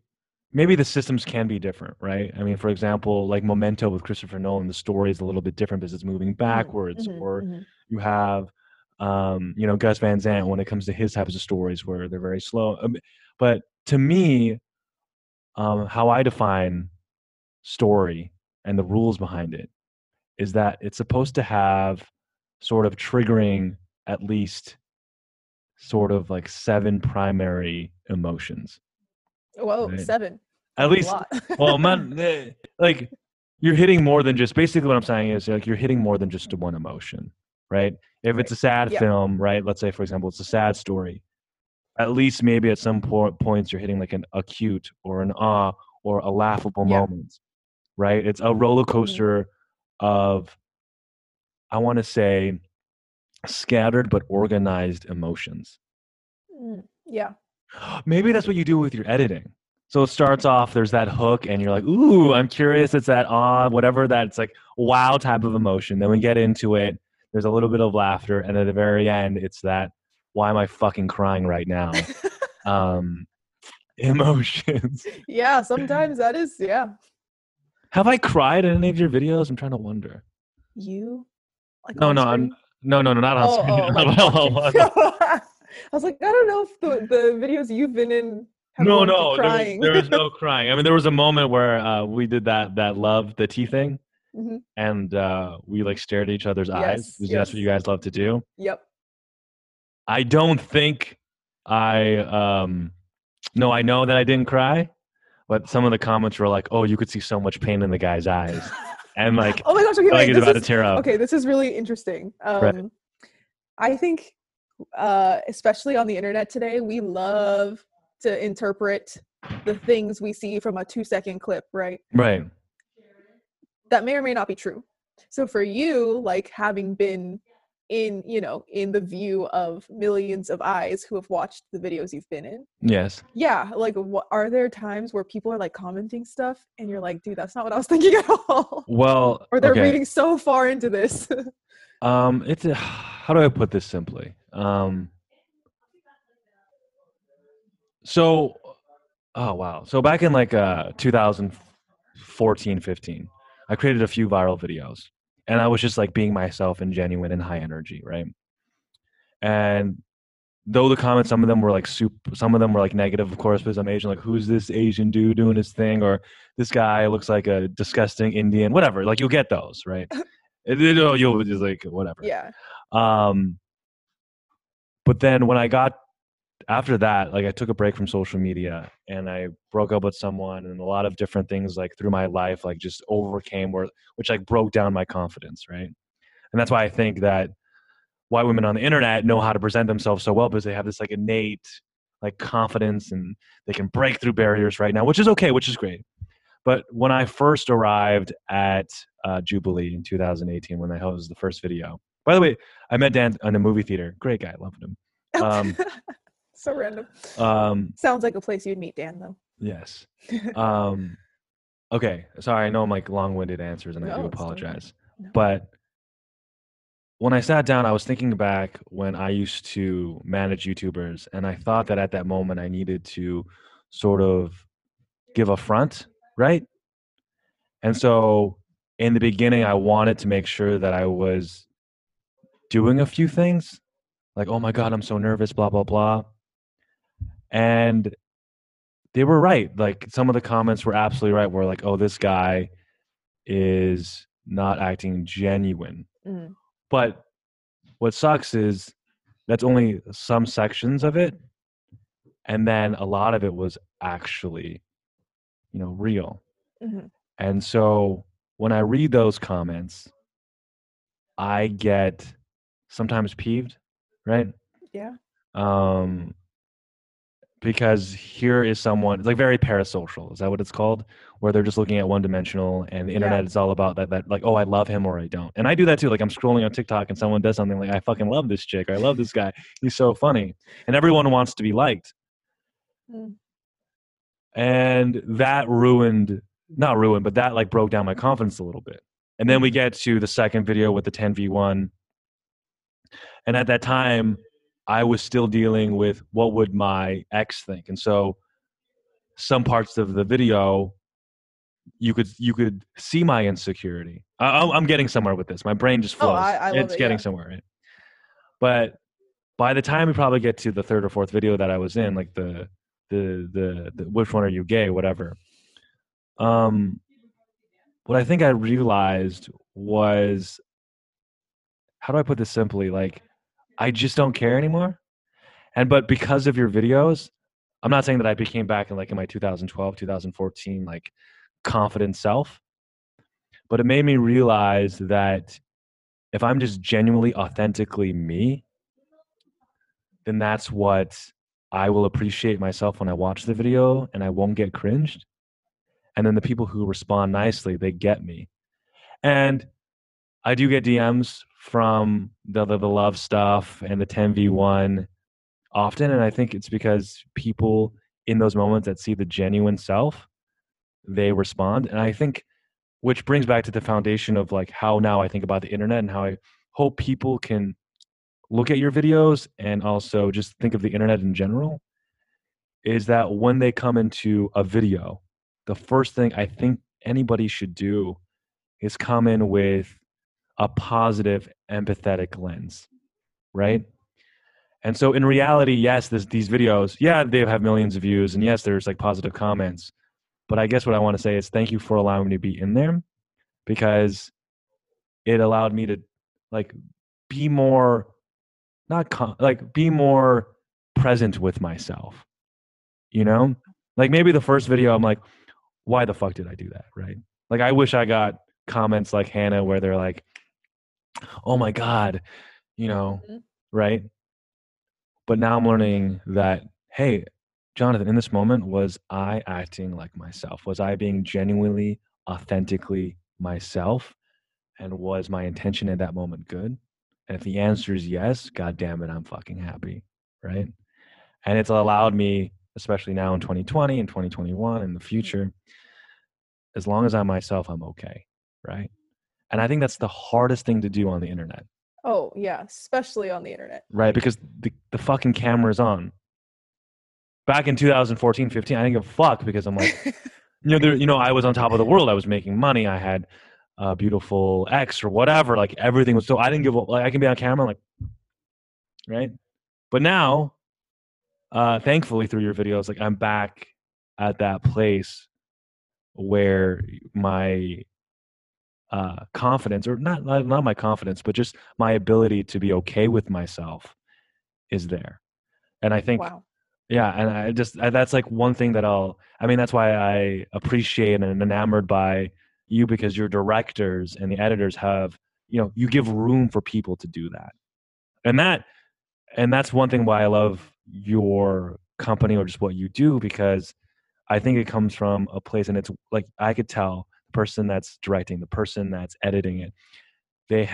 Maybe the systems can be different, right? I mean, for example, like Memento with Christopher Nolan, the story is a little bit different because it's moving backwards. Mm-hmm, or you have, you know, Gus Van Sant when it comes to his types of stories where they're very slow. But to me, how I define story and the rules behind it is that it's supposed to have sort of triggering at least sort of like 7 primary emotions. Whoa, right? 7. At least, well, man, like you're hitting more than just, basically what I'm saying is like you're hitting more than just one emotion, right? If it's a sad film, right? Let's say, for example, it's a sad story. At least maybe at some points you're hitting like an acute or an awe or a laughable moment, right? It's a roller coaster of, I want to say, scattered but organized emotions. Yeah. Maybe that's what you do with your editing. So it starts off, there's that hook, and you're like, ooh, I'm curious. It's that awe, whatever that's like, wow type of emotion. Then we get into it. There's a little bit of laughter. And at the very end, it's that, why am I fucking crying right now? emotions. Yeah, sometimes that is, yeah. Have I cried in any of your videos? I'm trying to wonder. You? Like No, not on screen. I was like, I don't know if the videos you've been in have there was no crying. I mean, there was a moment where we did that love the tea thing. Mm-hmm. And we like stared at each other's eyes. Yes. That's what you guys love to do. Yep. I don't think I know that I didn't cry, but some of the comments were like, "Oh, you could see so much pain in the guy's eyes," and like, "Oh my gosh, okay, like he's about to tear up." Okay, this is really interesting. Right. I think, especially on the internet today, we love to interpret the things we see from a 2-second clip, right? Right. That may or may not be true. So for you, like having been in, you know, in the view of millions of eyes who have watched the videos you've been in. Yes. Yeah. Like, are there times where people are like commenting stuff and you're like, dude, that's not what I was thinking at all. Well, or they're reading so far into this. How do I put this simply? So back in like 2014, 15, I created a few viral videos and I was just like being myself and genuine and high energy. Right. And though the comments, some of them were like some of them were like negative, of course, because I'm Asian, like who's this Asian dude doing his thing? Or this guy looks like a disgusting Indian, whatever. Like you'll get those, right? You'll just like, whatever. Yeah. But then when I got, after that, like I took a break from social media and I broke up with someone and a lot of different things like through my life, like just overcame which like broke down my confidence. Right. And that's why I think that white women on the internet know how to present themselves so well, because they have this like innate like confidence and they can break through barriers right now, which is okay, which is great. But when I first arrived at Jubilee in 2018, when I hosted the first video, by the way, I met Dan in a movie theater. Great guy. Loved him. So random. Sounds like a place you'd meet Dan, though. Yes. Okay. Sorry, I know I'm like long-winded answers, and I do apologize. No. But when I sat down, I was thinking back when I used to manage YouTubers, and I thought that at that moment I needed to sort of give a front, right? And so in the beginning, I wanted to make sure that I was doing a few things, like, oh my God, I'm so nervous, blah, blah, blah. And they were right. Like some of the comments were absolutely right. We're like, oh, this guy is not acting genuine. Mm-hmm. But what sucks is that's only some sections of it. And then a lot of it was actually, you know, real. Mm-hmm. And so when I read those comments, I get sometimes peeved, right? Yeah. Because here is someone, it's like very parasocial. Is that what it's called? Where they're just looking at one dimensional, and the internet is all about that like, oh, I love him or I don't. And I do that too. Like I'm scrolling on TikTok and someone does something like, I fucking love this chick. Or, I love this guy. He's so funny. And everyone wants to be liked. Mm. And that that like broke down my confidence a little bit. And then we get to the second video with the 10v1. And at that time, I was still dealing with what would my ex think, and so some parts of the video, you could see my insecurity. I'm getting somewhere with this. My brain just flows. It's getting somewhere. Right? But by the time we probably get to the third or fourth video that I was in, like the which one are you gay, whatever. What I think I realized was, how do I put this simply? Like, I just don't care anymore. But because of your videos, I'm not saying that I became back in like in my 2012, 2014, like confident self, but it made me realize that if I'm just genuinely, authentically me, then that's what I will appreciate myself when I watch the video, and I won't get cringed. And then the people who respond nicely, they get me. And I do get DMs from the love stuff and the 10v1 often, and I think it's because people in those moments that see the genuine self, they respond. And I think, which brings back to the foundation of like how now I think about the internet and how I hope people can look at your videos and also just think of the internet in general is that when they come into a video, the first thing I think anybody should do is come in with a positive, empathetic lens, right? And so in reality, yes, these videos, yeah, they have millions of views, and yes, there's like positive comments. But I guess what I want to say is thank you for allowing me to be in there, because it allowed me to like be more, be more present with myself, you know? Like maybe the first video, I'm like, why the fuck did I do that, right? Like I wish I got comments like Hannah where they're like, oh my God, you know, right? But now I'm learning that, hey, Jonathan, in this moment, was I acting like myself? Was I being genuinely, authentically myself? And was my intention at that moment good? And if the answer is yes, God damn it, I'm fucking happy, right? And it's allowed me, especially now in 2020 and 2021 and the future, as long as I'm myself, I'm okay, right? And I think that's the hardest thing to do on the internet. Oh, yeah, especially on the internet. Right, because the fucking camera's on. Back in 2014, 15, I didn't give a fuck because I'm like, I was on top of the world. I was making money. I had a beautiful ex or whatever. Like, everything was so, I didn't give a, like, I can be on camera, like, right? But now, thankfully, through your videos, like, I'm back at that place where my... confidence, or not my confidence, but just my ability to be okay with myself is there. And I think, wow. Yeah. And that's like one thing that that's why I appreciate and am enamored by you, because your directors and the editors have, you give room for people to do that. And that's one thing why I love your company or just what you do, because I think it comes from a place, and it's like, I could tell person that's directing, the person that's editing it, they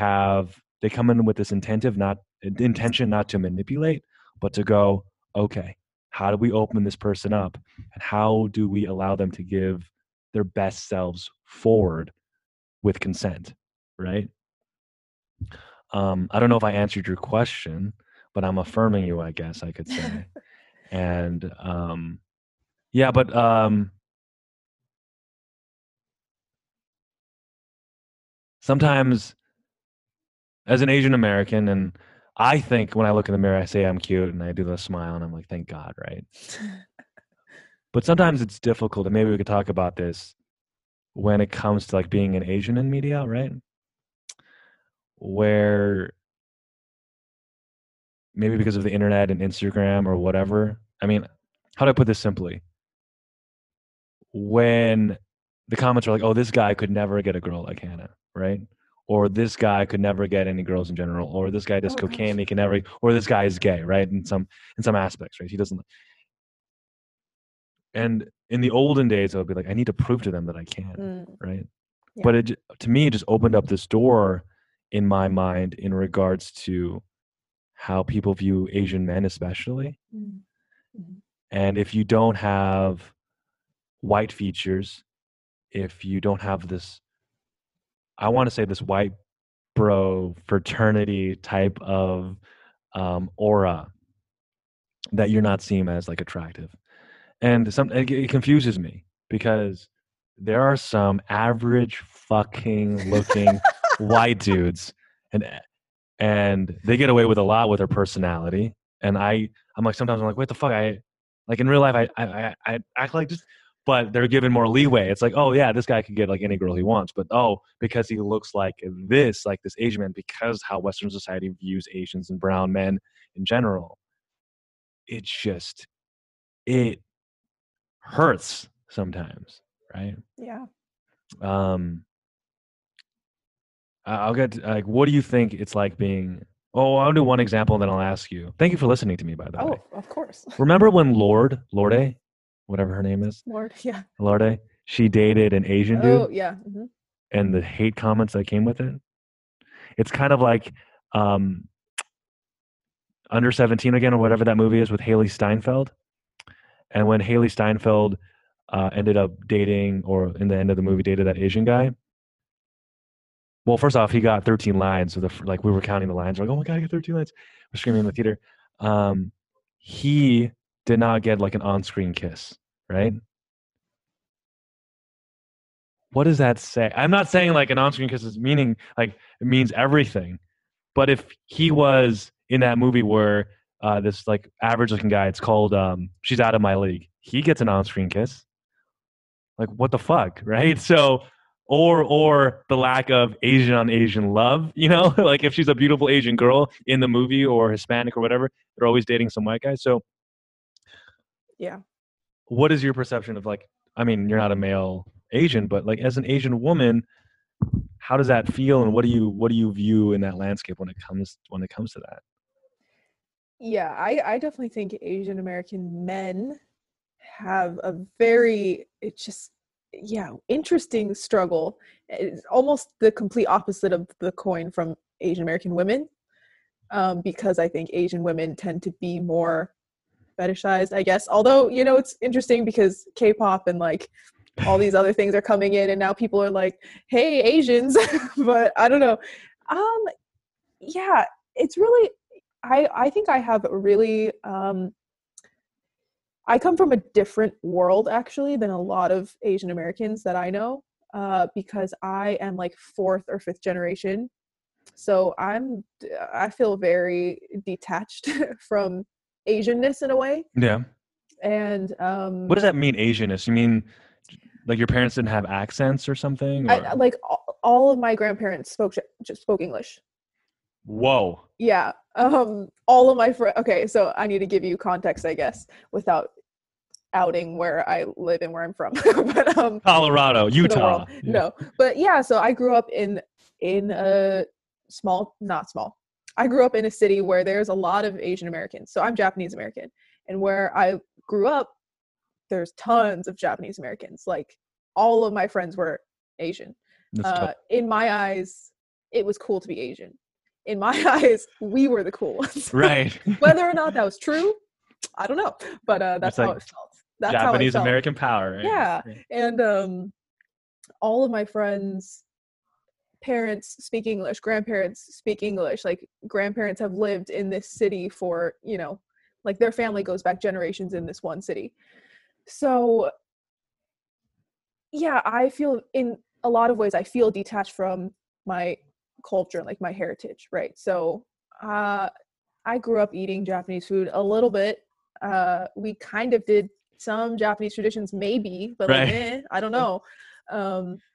come in with this intention not to manipulate, but to go, okay, how do we open this person up, and how do we allow them to give their best selves forward with consent, right? I don't know if I answered your question, but I'm affirming you, I guess I could say. And yeah, but sometimes as an Asian American, and I think when I look in the mirror, I say I'm cute and I do the smile and I'm like, thank God, right? But sometimes it's difficult, and maybe we could talk about this when it comes to like being an Asian in media, right? Where maybe because of the internet and Instagram or whatever, I mean, how do I put this simply? When the comments are like, oh, this guy could never get a girl like Hannah, right? Or this guy could never get any girls in general, or this guy does cocaine, he can never, or this guy is gay, right? In some aspects, right? He doesn't. And in the olden days, I would be like, I need to prove to them that I can, right? Yeah. But it, to me, it just opened up this door in my mind in regards to how people view Asian men, especially. Mm-hmm. And if you don't have white features, if you don't have this, I want to say this white bro fraternity type of aura, that you're not seen as like attractive. And it confuses me, because there are some average fucking looking white dudes and they get away with a lot with their personality. And I'm like, sometimes I'm like, what the fuck? I like in real life, I act like just... But they're given more leeway. It's like, oh yeah, this guy could get like any girl he wants, but oh, because he looks like this Asian man, because how Western society views Asians and brown men in general, it hurts sometimes, right? Yeah. I'll get to, like, what do you think it's like being? Oh, I'll do one example and then I'll ask you. Thank you for listening to me, by the way. Oh, of course. Remember when Lorde, whatever her name is, Lorde, she dated an Asian dude. Oh, yeah. Mm-hmm. And the hate comments that came with it. It's kind of like Under 17 again, or whatever that movie is with Haley Steinfeld. And when Haley Steinfeld ended up dating, or in the end of the movie, dated that Asian guy. Well, first off, he got 13 lines. So like we were counting the lines. We're like, oh my God, I got 13 lines. We're screaming in the theater. He did not get like an on-screen kiss, right? What does that say? I'm not saying like an on-screen kiss is meaning, like it means everything. But if he was in that movie where this like average looking guy, it's called She's Out of My League, he gets an on-screen kiss. Like what the fuck, right? So, or the lack of Asian on Asian love, you know, like if she's a beautiful Asian girl in the movie or Hispanic or whatever, they're always dating some white guy. So yeah. What is your perception of like, I mean, you're not a male Asian, but like as an Asian woman, how does that feel? And what do you view in that landscape when it comes to that? Yeah, I definitely think Asian American men have a very, it's just, yeah, interesting struggle. It's almost the complete opposite of the coin from Asian American women, because I think Asian women tend to be more fetishized, I guess. Although, you know, it's interesting because K-pop and like all these other things are coming in and now people are like, hey, Asians, but I don't know. Yeah, it's really, I think I have really, I come from a different world actually than a lot of Asian Americans that I know, because I am like 4th or 5th generation. So I feel very detached from Asianness in a way. Yeah. And what does that mean, Asianness? You mean like your parents didn't have accents or something? Or? Like all of my grandparents just spoke English. Whoa. Yeah. All of my friends. Okay. So I need to give you context, I guess, without outing where I live and where I'm from. But, Colorado, Utah. Yeah. No, but yeah. So I grew up in a not small. I grew up in a city where there's a lot of Asian Americans. So I'm Japanese American, and where I grew up, there's tons of Japanese Americans. Like all of my friends were Asian. In my eyes, it was cool to be Asian. In my eyes, we were the cool ones. Right. Whether or not that was true, I don't know. But that's like how it felt. That's Japanese how it felt. American power, right? Yeah. And all of my friends' parents speak English. Grandparents speak English. Like, grandparents have lived in this city for, you know, like their family goes back generations in this one city. So, yeah, I feel in a lot of ways, I feel detached from my culture, like my heritage, right? So I grew up eating Japanese food a little bit. We kind of did some Japanese traditions maybe, but right. Like, I don't know.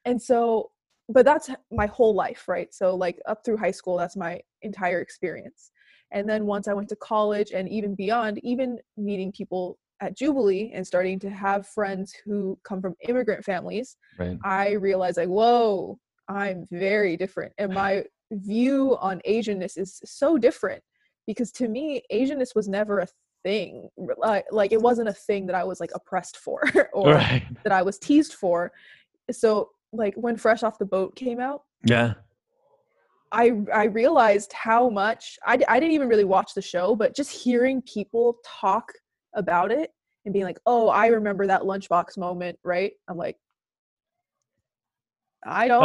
And so, but that's my whole life, right? So like up through high school, that's my entire experience. And then once I went to college and even beyond, even meeting people at Jubilee and starting to have friends who come from immigrant families, right. I realized like, whoa, I'm very different. And my view on Asianness is so different, because to me, Asianness was never a thing. Like it wasn't a thing that I was like oppressed for or right. that I was teased for. So like when Fresh Off the Boat came out, yeah, I realized how much, I didn't even really watch the show, but just hearing people talk about it and being like, oh, I remember that lunchbox moment, right? I'm like, I don't.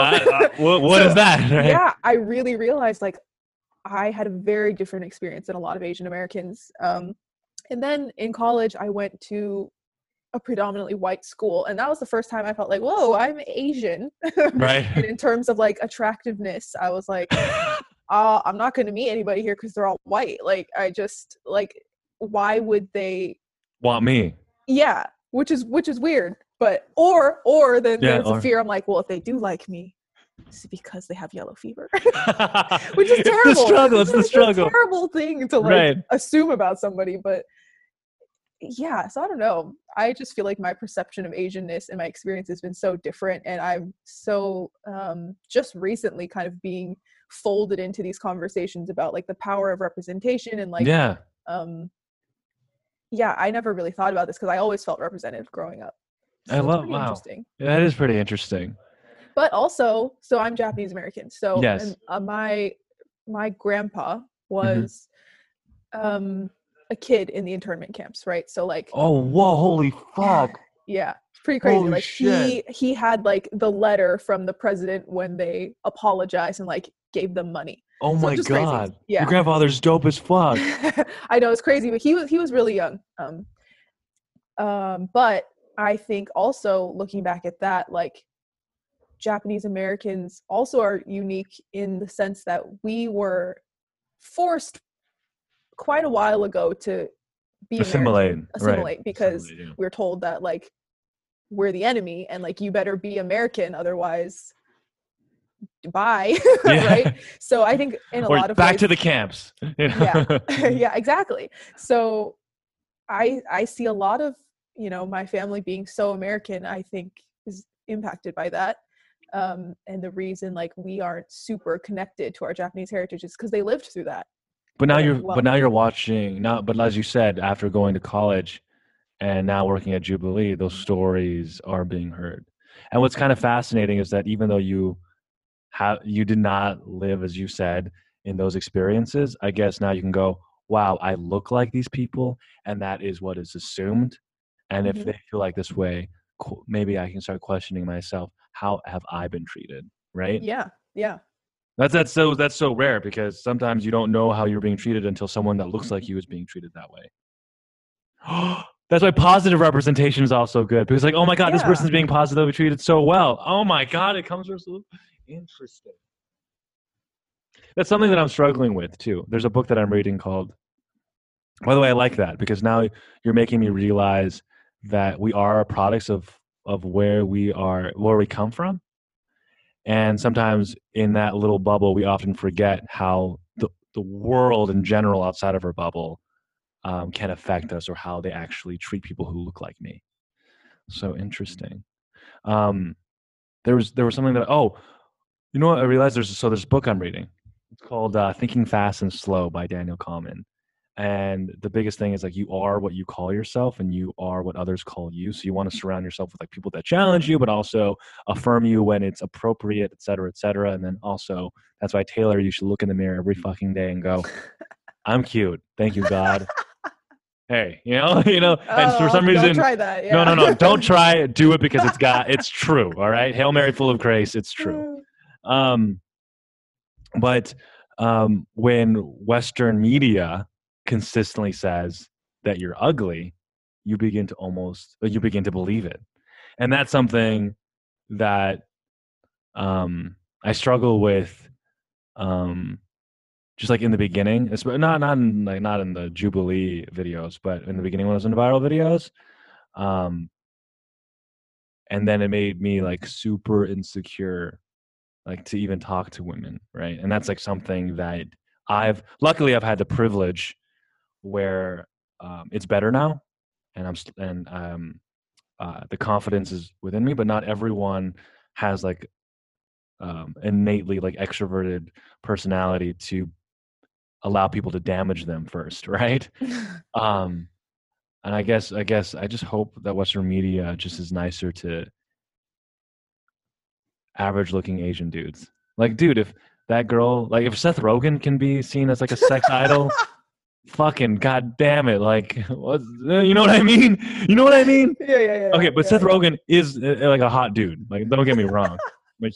What so, is that? Right? Yeah, I really realized like I had a very different experience than a lot of Asian Americans. And then in college, I went to a predominantly white school, and that was the first time I felt like, whoa, I'm Asian. Right. And in terms of like attractiveness, I was like, I'm not going to meet anybody here because they're all white. Like, I just like, why would they want me? Yeah, which is weird. But or then yeah, there's a fear. I'm like, well, if they do like me, it's because they have yellow fever, which is terrible. It's the struggle. It's a terrible thing to like right. assume about somebody. But yeah, so I don't know. I just feel like my perception of Asianness and my experience has been so different, and I'm so just recently kind of being folded into these conversations about like the power of representation and like yeah. Yeah, I never really thought about this because I always felt represented growing up. So I love wow. Interesting. That is pretty interesting. But also, so I'm Japanese American. So yes. And, my grandpa was a kid in the internment camps, right? So like, oh whoa, holy fuck. Yeah, it's pretty crazy. Holy like shit. He had like the letter from the president when they apologized and like gave them money. Oh so my god. Yeah. Your grandfather's dope as fuck. I know, it's crazy, but he was really young. But I think also looking back at that, like, Japanese Americans also are unique in the sense that we were forced quite a while ago to be assimilate, right. Because we were told that, like, we're the enemy and, like, you better be American, otherwise bye. Right? So I think in a lot of back ways, to the camps. You know? Yeah. Yeah, exactly. So I see a lot of, you know, my family being so American, I think, is impacted by that. And the reason, like, we aren't super connected to our Japanese heritage is because they lived through that. But now you're watching now. But as you said, after going to college and now working at Jubilee, those stories are being heard. And what's kind of fascinating is that even though you did not live, as you said, in those experiences, I guess now you can go, wow, I look like these people, and that is what is assumed. And if they feel like this way, maybe I can start questioning myself. How have I been treated? Right? Yeah. Yeah. That's so rare, because sometimes you don't know how you're being treated until someone that looks like you is being treated that way. That's why positive representation is also good, because, like, oh my God, this person's being positively treated so well. Oh my God, it comes from so interesting. That's something that I'm struggling with too. There's a book that I'm reading called, by the way, I like that, because now you're making me realize that we are products of where we come from. And sometimes in that little bubble, we often forget how the world in general outside of our bubble can affect us, or how they actually treat people who look like me. So interesting. There was something that, you know what I realized? There's a book I'm reading. It's called Thinking Fast and Slow by Daniel Kahneman. And the biggest thing is, like, you are what you call yourself, and you are what others call you. So you want to surround yourself with, like, people that challenge you, but also affirm you when it's appropriate, et cetera, et cetera. And then also, that's why, Taylor, you should look in the mirror every fucking day and go, I'm cute. Thank you, God. Hey, you know, and for some reason, don't try that. Yeah. No, don't try it. Do it, because it's true. All right. Hail Mary, full of grace. It's true. But when Western media consistently says that you're ugly, you begin to believe it. And that's something that I struggle with, just like in the beginning, not in the Jubilee videos, but in the beginning when I was in the viral videos, and then it made me, like, super insecure, like, to even talk to women, right? And that's, like, something that I've had the privilege where it's better now, and the confidence is within me, but not everyone has, like, innately, like, extroverted personality to allow people to damage them first, right? And I guess I just hope that Western media just is nicer to average looking Asian dudes. Like, dude, if that girl, like, if Seth Rogen can be seen as, like, a sex idol, fucking goddamn it! Like, you know what I mean? You know what I mean? Yeah. Okay, but Seth Rogen is like a hot dude. Like, don't get me wrong. Like,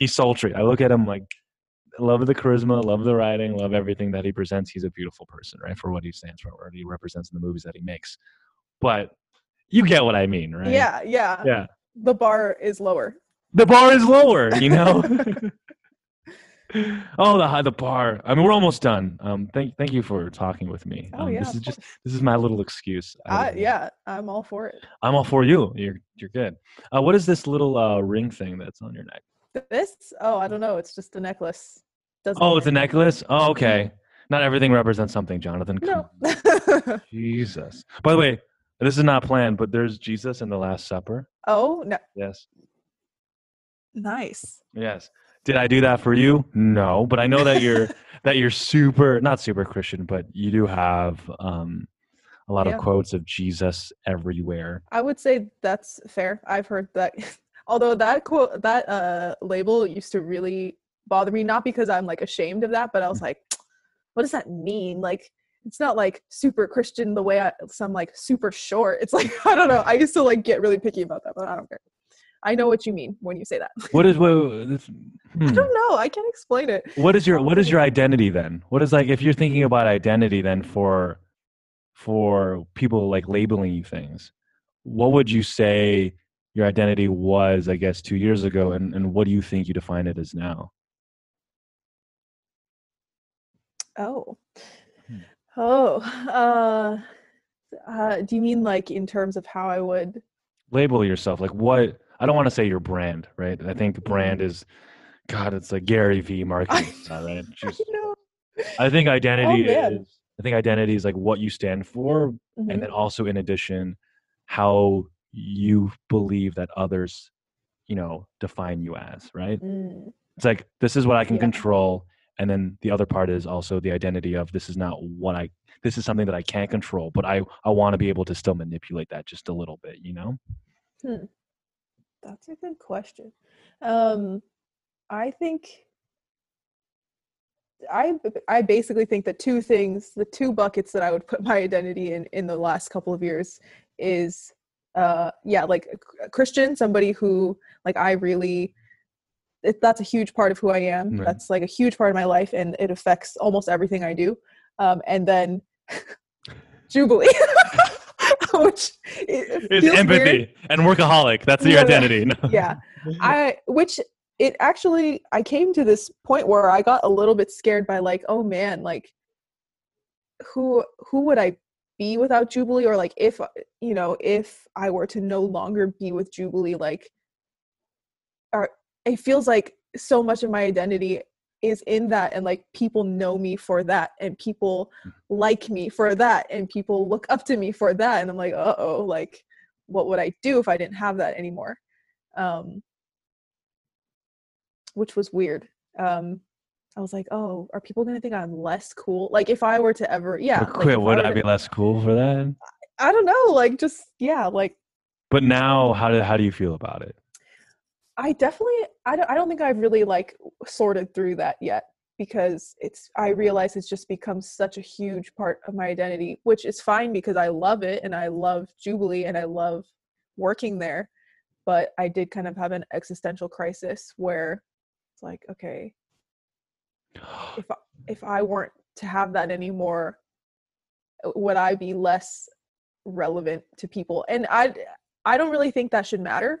he's sultry. I look at him, like, love the charisma, love the writing, love everything that he presents. He's a beautiful person, right? For what he stands for, what he represents in the movies that he makes. But you get what I mean, right? Yeah. The bar is lower. You know. Oh, the bar. I mean, we're almost done. Thank you for talking with me. This is my little excuse. I'm all for it. I'm all for you. You're good. What is this little ring thing that's on your neck? This? Oh, I don't know. It's just a necklace. It's a necklace? Oh, okay. Not everything represents something, Jonathan. No. Jesus. By the way, this is not planned, but there's Jesus in the Last Supper. Oh, no. Yes. Nice. Yes. Did I do that for you? No, but I know that you're super, not super Christian, but you do have a lot of quotes of Jesus everywhere. I would say that's fair. I've heard that, although that quote, that label used to really bother me, not because I'm, like, ashamed of that, but I was like, what does that mean? Like, it's not like super Christian the way some like super short. It's like, I don't know. I used to, like, get really picky about that, but I don't care. I know what you mean when you say that. I don't know. I can't explain it. What is your identity then? What is, like, if you're thinking about identity then for people, like, labeling you things, what would you say your identity was, I guess, 2 years ago, and what do you think you define it as now? Do you mean like in terms of how I would label yourself? Like what, I don't want to say your brand, right? I think brand is, God, it's like Gary Vee marketing, right? I think identity is like what you stand for, mm-hmm. and then also in addition, how you believe that others, you know, define you as, right? Mm. It's like, this is what I can control. And then the other part is also the identity of this is not what I, this is something that I can't control, but I want to be able to still manipulate that just a little bit, you know? Hmm. That's a good question. I think, I basically think that two things, the two buckets that I would put my identity in the last couple of years is, like a Christian, somebody who like I really, that's a huge part of who I am. Right. That's like a huge part of my life, and it affects almost everything I do. And then Jubilee, which is empathy weird. And workaholic. That's the identity. No. Yeah. I came to this point where I got a little bit scared by like, oh man, like who would I be without Jubilee? Or like, if, you know, if I were to no longer be with Jubilee, like, it feels like so much of my identity is in that, and like people know me for that, and people like me for that, and people look up to me for that, and I'm like, uh-oh, like what would I do if I didn't have that anymore? Which was weird. I was like, oh, are people gonna think I'm less cool? Like if I were to ever would I be less cool for that? I don't know, like just but now how do you feel about it? I don't think I've really like sorted through that yet, because I realize it's just become such a huge part of my identity, which is fine because I love it and I love Jubilee and I love working there. But I did kind of have an existential crisis where it's like, okay, if I weren't to have that anymore, would I be less relevant to people? And I don't really think that should matter.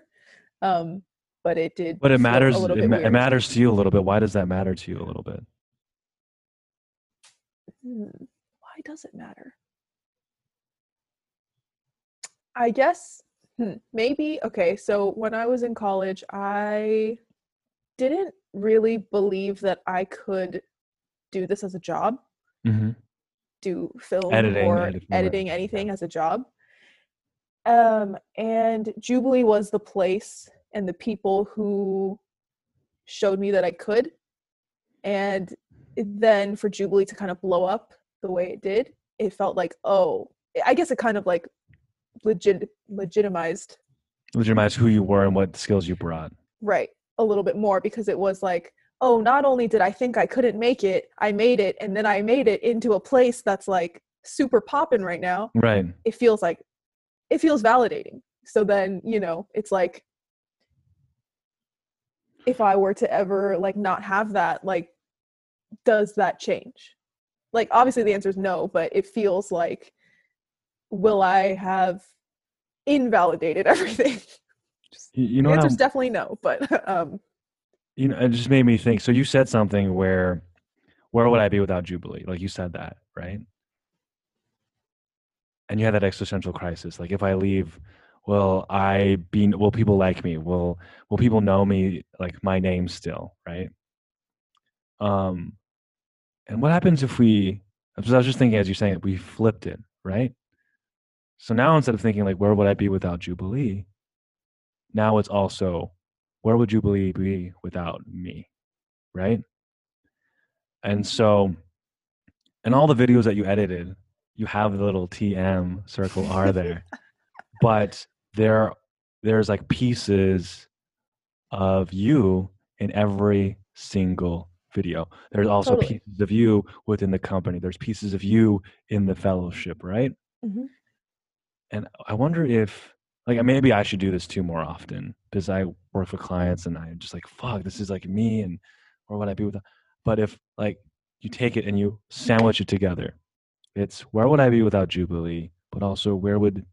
But it did. But it matters. It matters to you a little bit. Why does that matter to you a little bit? Why does it matter? I guess maybe. Okay. So when I was in college, I didn't really believe that I could do this as a job, mm-hmm. do film editing anything as a job. And Jubilee was the place and the people who showed me that I could. And then for Jubilee to kind of blow up the way it did, it felt like, oh, I guess it kind of like legitimized who you were and what skills you brought. Right, a little bit more, because it was like, oh, not only did I think I couldn't make it, I made it, and then I made it into a place that's like super popping right now. Right. It feels validating. So then, you know, it's like, if I were to ever like not have that, like, does that change? Like, obviously the answer is no, but it feels like, will I have invalidated everything? The answer's definitely no, but. It just made me think. So you said something where would I be without Jubilee? Like you said that, right? And you had that existential crisis. Like if I leave, will people like me? Will people know me, like my name still, right? And what happens if I was just thinking as you're saying it, we flipped it, right? So now instead of thinking like, where would I be without Jubilee? Now it's also, where would Jubilee be without me, right? And so, in all the videos that you edited, you have the little TM circle R there. But there's like pieces of you in every single video. There's also pieces of you within the company. There's pieces of you in the fellowship, right? Mm-hmm. And I wonder if, like, maybe I should do this too more often, because I work with clients and I'm just like, fuck, this is like me, and where would I be without? But if like you take it and you sandwich it together, it's where would I be without Jubilee, but also where would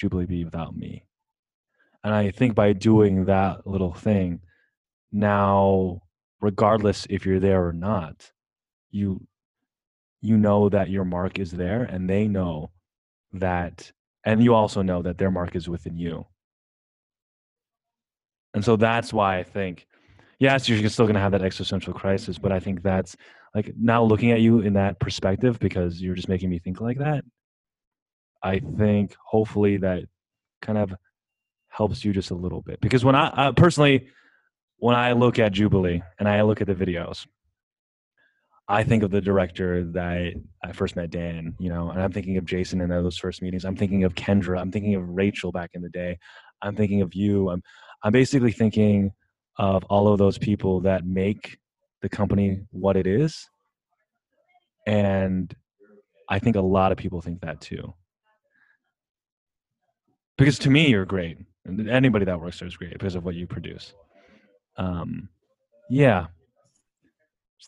Jubilee be without me? And I think by doing that little thing, now, regardless if you're there or not, you know that your mark is there, and they know that, and you also know that their mark is within you. And so that's why I think, yes, you're still going to have that existential crisis, but I think that's like, now looking at you in that perspective, because you're just making me think like that, I think hopefully that kind of helps you just a little bit. Because when I personally, when I look at Jubilee and I look at the videos, I think of the director that I first met, Dan, you know, and I'm thinking of Jason in those first meetings. I'm thinking of Kendra. I'm thinking of Rachel back in the day. I'm thinking of you. I'm basically thinking of all of those people that make the company what it is. And I think a lot of people think that too. Because to me, you're great. Anybody that works there is great because of what you produce. Yeah.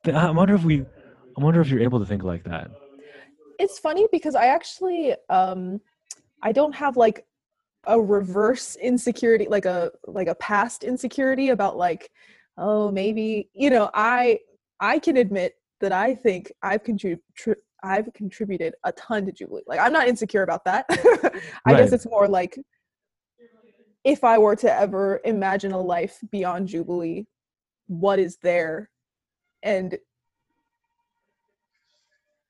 I wonder if you're able to think like that. It's funny because I actually, I don't have like a reverse insecurity, like a past insecurity about like, oh, maybe, you know, I can admit that I think I've contributed a ton to Jubilee. Like, I'm not insecure about that. I guess it's more like, if I were to ever imagine a life beyond Jubilee, what is there? And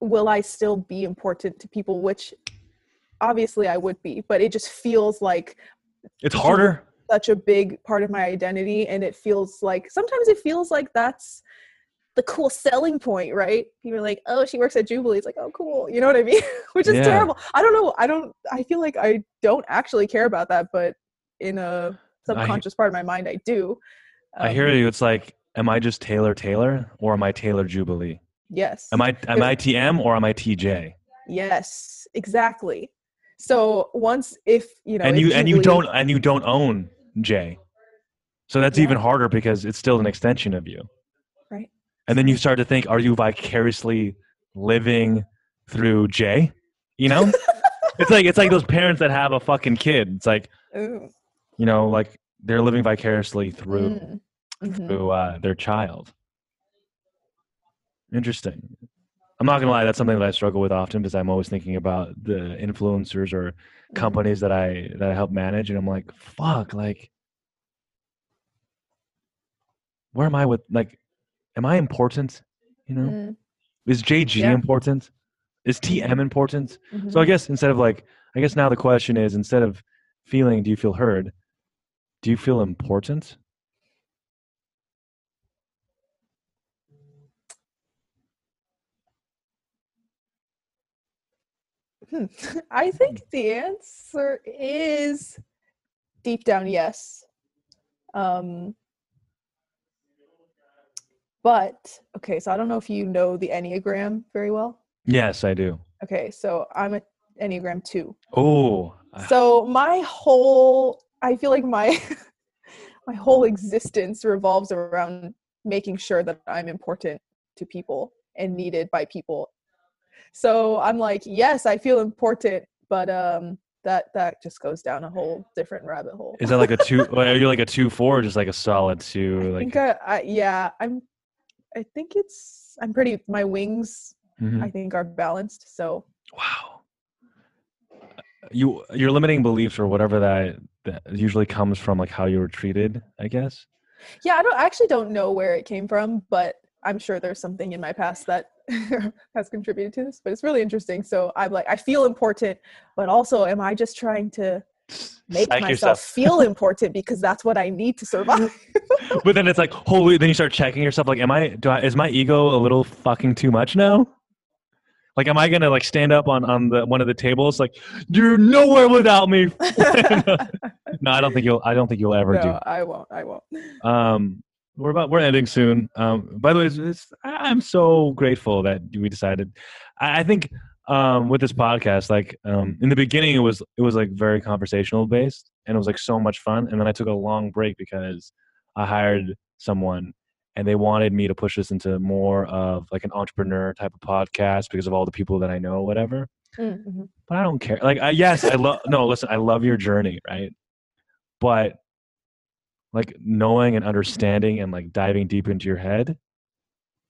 will I still be important to people? Which obviously I would be, but it just feels like it's harder. Such a big part of my identity. And it feels like, sometimes it feels like that's the cool selling point, right? People are like, oh, she works at Jubilee. It's like, oh, cool. You know what I mean? Which is terrible. I don't know. I feel like I don't actually care about that, but in a subconscious part of my mind, I do. I hear you. It's like, am I just Taylor or am I Taylor Jubilee? Yes. Am I TM or am I TJ? Yes, exactly. So once you don't own J. So that's even harder because it's still an extension of you. Right. And then you start to think, are you vicariously living through J? You know? it's like those parents that have a fucking kid. It's like, ooh. You know, like they're living vicariously through their child. Interesting. I'm not gonna lie, that's something that I struggle with often because I'm always thinking about the influencers or companies that I help manage, and I'm like, fuck, like, where am I with, like, am I important? You know, is JG important? Is TM important? So I guess instead of now the question is, instead of feeling, do you feel heard? Do you feel important? I think the answer is deep down, yes. But, okay, so I don't know if you know the Enneagram very well. Yes, I do. Okay, so I'm an Enneagram 2. Oh. So I feel like my whole existence revolves around making sure that I'm important to people and needed by people. So I'm like, yes, I feel important, but that just goes down a whole different rabbit hole. Is that like a 2? Are you like a 2-4 or just like a solid 2? Like, my wings, I think, are balanced. So wow, your limiting beliefs or whatever that usually comes from like how you were treated, I guess. Yeah, I actually don't know where it came from, but I'm sure there's something in my past that has contributed to this, but it's really interesting. So I'm like, I feel important, but also am I just trying to make myself feel important because that's what I need to survive? But then it's like, holy, then you start checking yourself. Like, is my ego a little fucking too much now? Like, am I going to like stand up on one of the tables? Like, you're nowhere without me. No, I don't think you'll ever do that. I won't. We're ending soon. By the way, I'm so grateful that we decided. I think with this podcast, like in the beginning, it was like very conversational based, and it was like so much fun. And then I took a long break because I hired someone, and they wanted me to push this into more of like an entrepreneur type of podcast because of all the people that I know, whatever. Mm-hmm. But I don't care. Like, I love your journey, right? But like knowing and understanding and like diving deep into your head,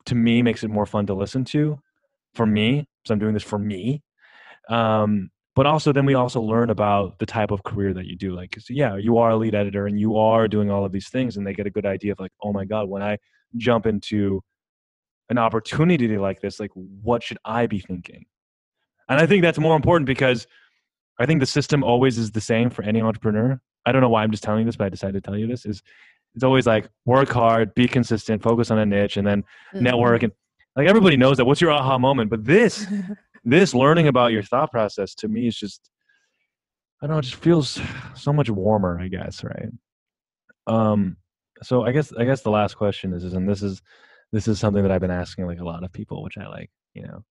to me, makes it more fun to listen to for me. So I'm doing this for me. But also then we also learn about the type of career that you do. Like, yeah, you are a lead editor and you are doing all of these things, and they get a good idea of like, oh my God, when I jump into an opportunity like this, like what should I be thinking? And I think that's more important, because I think the system always is the same for any entrepreneur. I don't know why I'm just telling you this, but I decided to tell you this. Is it's always like work hard, be consistent, focus on a niche, and then network. And like everybody knows that. What's your aha moment? But this learning about your thought process, to me, is just, I don't know, it just feels so much warmer, I guess, right? So I guess the last question is, and this is something that I've been asking like a lot of people, which I like, you know.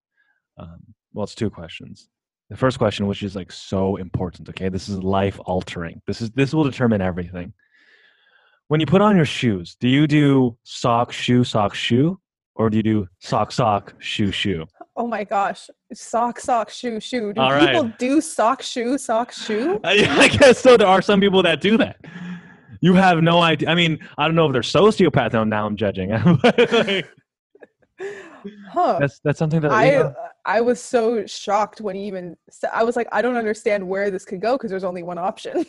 Well, it's two questions. The first question, which is like so important, okay? This is life altering. This will determine everything. When you put on your shoes, do you do sock, shoe? Or do you do sock, shoe? Oh my gosh. Sock, shoe. Do people do sock, shoe? I guess so. There are some people that do that. You have no idea. I mean, I don't know if they're sociopaths. Now I'm judging. That's something that I was so shocked when he even said, I was like, I don't understand where this could go, because there's only one option.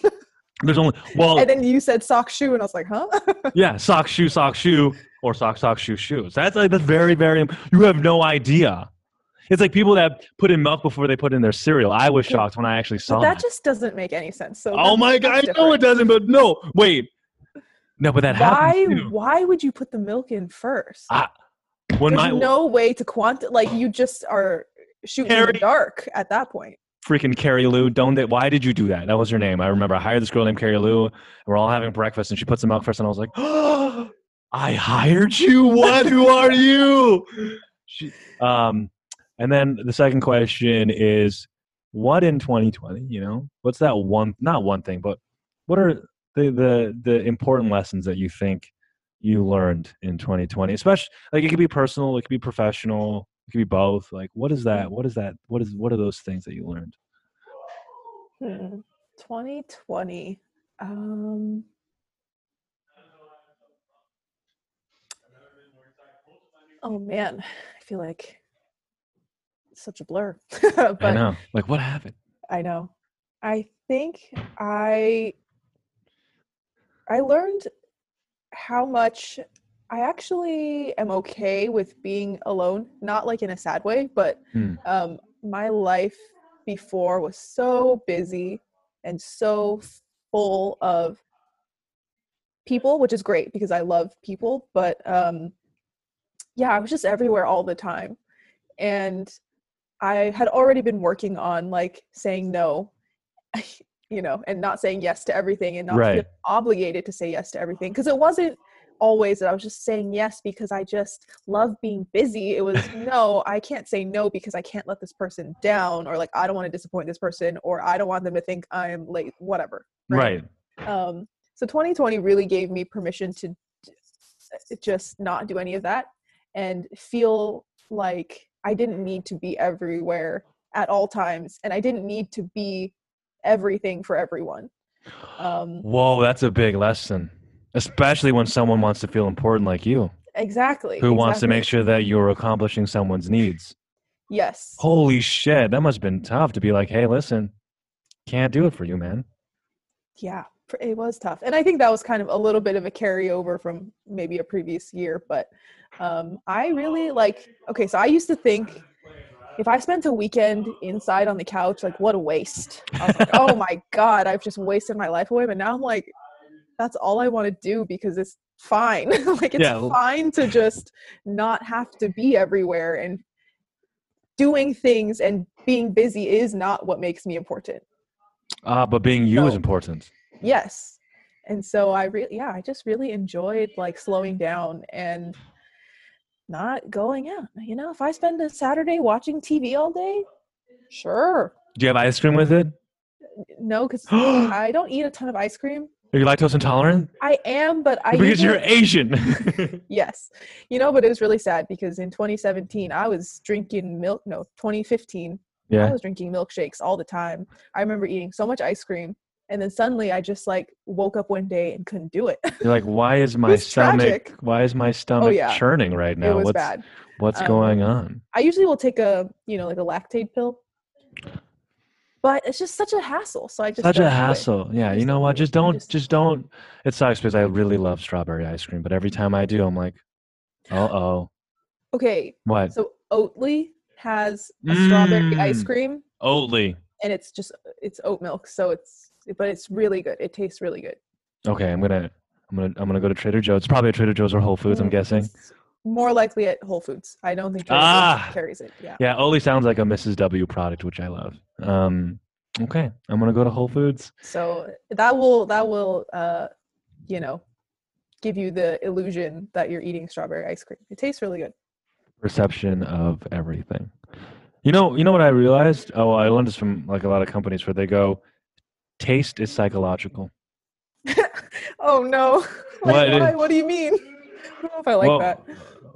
And then you said sock, shoe, and I was like, huh? Yeah, sock, shoe, or sock, shoe, shoes. That's like, that's very, very, you have no idea. It's like people that put in milk before they put in their cereal. I was shocked when I actually saw that. That just doesn't make any sense. So oh my God, I know it doesn't, but no, wait. No, but that happens too. Why would you put the milk in first? There's no way to you just are shooting in the dark at that point. Freaking Carrie Lou, why did you do that? That was her name. I remember I hired this girl named Carrie Lou, and we're all having breakfast, and she puts the milk first, and I was like, oh, I hired you? What? Who are you? And then the second question is, what in 2020, you know, what's that one, not one thing, but what are the important lessons that you think you learned in 2020, especially like it could be personal, it could be professional, it could be both. Like, what are those things that you learned? 2020. Oh man, I feel like it's such a blur. But I know, like what happened? I know. I think I learned how much I actually am okay with being alone, not like in a sad way, but my life before was so busy and so full of people, which is great because I love people, but I was just everywhere all the time. And I had already been working on like saying no, you know, and not saying yes to everything and not feeling obligated to say yes to everything. Cause it wasn't always that I was just saying yes because I just love being busy. It was no, I can't say no because I can't let this person down, or like, I don't want to disappoint this person, or I don't want them to think I'm late, whatever. Right. So 2020 really gave me permission to just not do any of that and feel like I didn't need to be everywhere at all times. And I didn't need to be everything for everyone. Whoa, that's a big lesson, especially when someone wants to feel important like you. Exactly. Who wants to make sure that you're accomplishing someone's needs. Yes. Holy shit, that must have been tough to be like, hey, listen, can't do it for you, man. Yeah, it was tough. And I think that was kind of a little bit of a carryover from maybe a previous year, but I really so I used to think, if I spent a weekend inside on the couch, like what a waste. I was like, oh my God, I've just wasted my life away. But now I'm like, that's all I want to do because it's fine. Fine to just not have to be everywhere, and doing things and being busy is not what makes me important. But being you is important. Yes. And so I just really enjoyed like slowing down and not going out. You know, if I spend a Saturday watching TV all day, sure. Do you have ice cream with it? No, because I don't eat a ton of ice cream. Are you lactose intolerant? I am, but because you're Asian. Yes. You know, but it was really sad because in 2017, I was drinking milk. No, 2015, Yeah. I was drinking milkshakes all the time. I remember eating so much ice cream. And then suddenly I just like woke up one day and couldn't do it. You're like, why is my stomach churning right now? It was bad. What's going on? I usually will take a lactate pill. But it's just such a hassle. So I just such a hassle. It. Yeah. You know what? Just don't. It sucks because I really love strawberry ice cream. But every time I do, I'm like, uh-oh. Okay. What? So Oatly has a strawberry ice cream. Oatly. And it's oat milk. So it's really good. It tastes really good. Okay. I'm going to go to Trader Joe's. It's probably a Trader Joe's or Whole Foods, I'm guessing. More likely at Whole Foods. I don't think Trader Joe's carries it. Yeah. Yeah. Oatly sounds like a Mrs. W product, which I love. Okay. I'm going to go to Whole Foods. So that will give you the illusion that you're eating strawberry ice cream. It tastes really good. Perception of everything. You know what I realized? Oh, I learned this from like a lot of companies where they go, taste is psychological. Oh no. What do you mean? I don't know if I like that.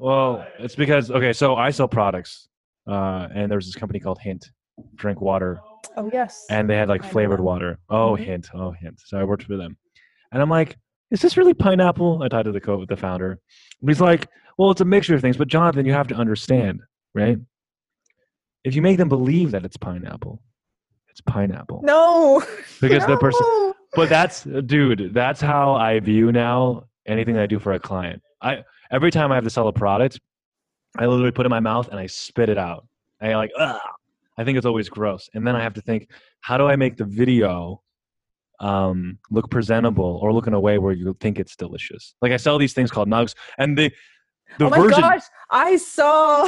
Well, it's because, so I sell products, and there was this company called Hint, drink water. Oh, yes. And they had like flavored water. Oh, mm-hmm. Hint. Oh, Hint. So I worked for them. And I'm like, is this really pineapple? I talked to the founder. And he's like, well, it's a mixture of things. But Jonathan, you have to understand, right? If you make them believe that it's pineapple, it's pineapple. No. Because the person. But that's how I view now anything I do for a client. Every time I have to sell a product, I literally put it in my mouth and I spit it out. I like, ugh. I think it's always gross. And then I have to think, how do I make the video look presentable or look in a way where you think it's delicious? Like I sell these things called Nugs, and the gosh, I saw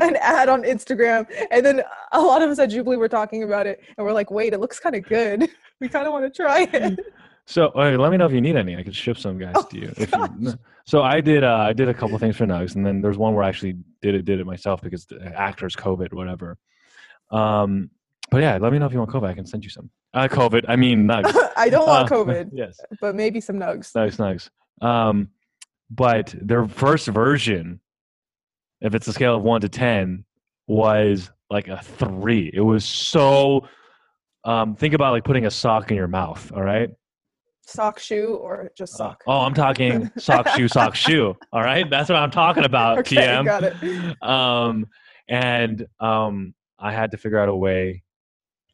an ad on Instagram, and then a lot of us at Jubilee were talking about it, and we're like, wait, it looks kind of good. We kind of want to try it. So let me know if you need any. I could ship some guys to you. So I did a couple things for Nugs, and then there's one where I actually did it myself because the actors, COVID, whatever. But yeah, let me know if you want COVID. I can send you some. COVID, I mean Nugs. I don't want COVID. Yes, but maybe some Nugs. Nugs. But their first version, if it's a scale of 1 to 10, was like a 3. It was so. Think about like putting a sock in your mouth. All right. Sock, shoe, or just sock? I'm talking sock, shoe, sock, shoe. All right. That's what I'm talking about, okay, TM. Got it. And I had to figure out a way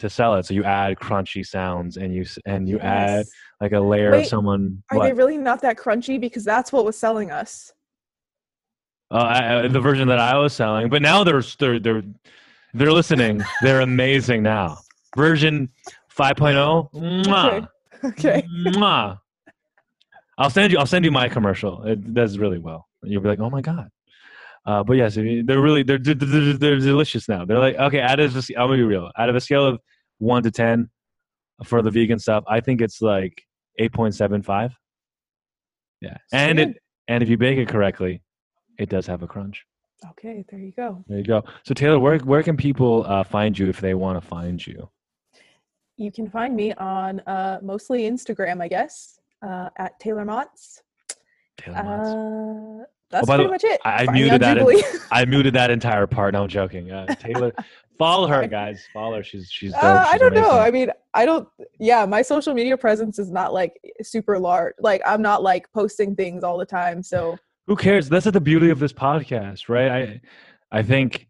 to sell it. So you add crunchy sounds and you add like a layer of someone. Are they really not that crunchy? Because that's what was selling us. The version that I was selling. But now they're listening. They're amazing now. Version 5.0. Mwah. Okay. Okay. I'll send you my commercial. It does really well. You'll be like, oh my god. But yes, they're delicious now. They're like, okay, I'm gonna be real. Out of a scale of 1 to 10 for the vegan stuff, I think it's like 8.75. Yeah, and if you bake it correctly, it does have a crunch. Okay, there you go. There you go. So Taylor, where can people find you if they want to find you? You can find me on mostly Instagram, I guess, at Taylor Matz. That's pretty much it. I muted that entire part. No, I'm joking. Taylor, follow her, guys. Follow her. She's dope. She's I don't amazing. Know. I mean, I don't. Yeah, my social media presence is not like super large. Like I'm not like posting things all the time. So who cares? That's the beauty of this podcast, right? I think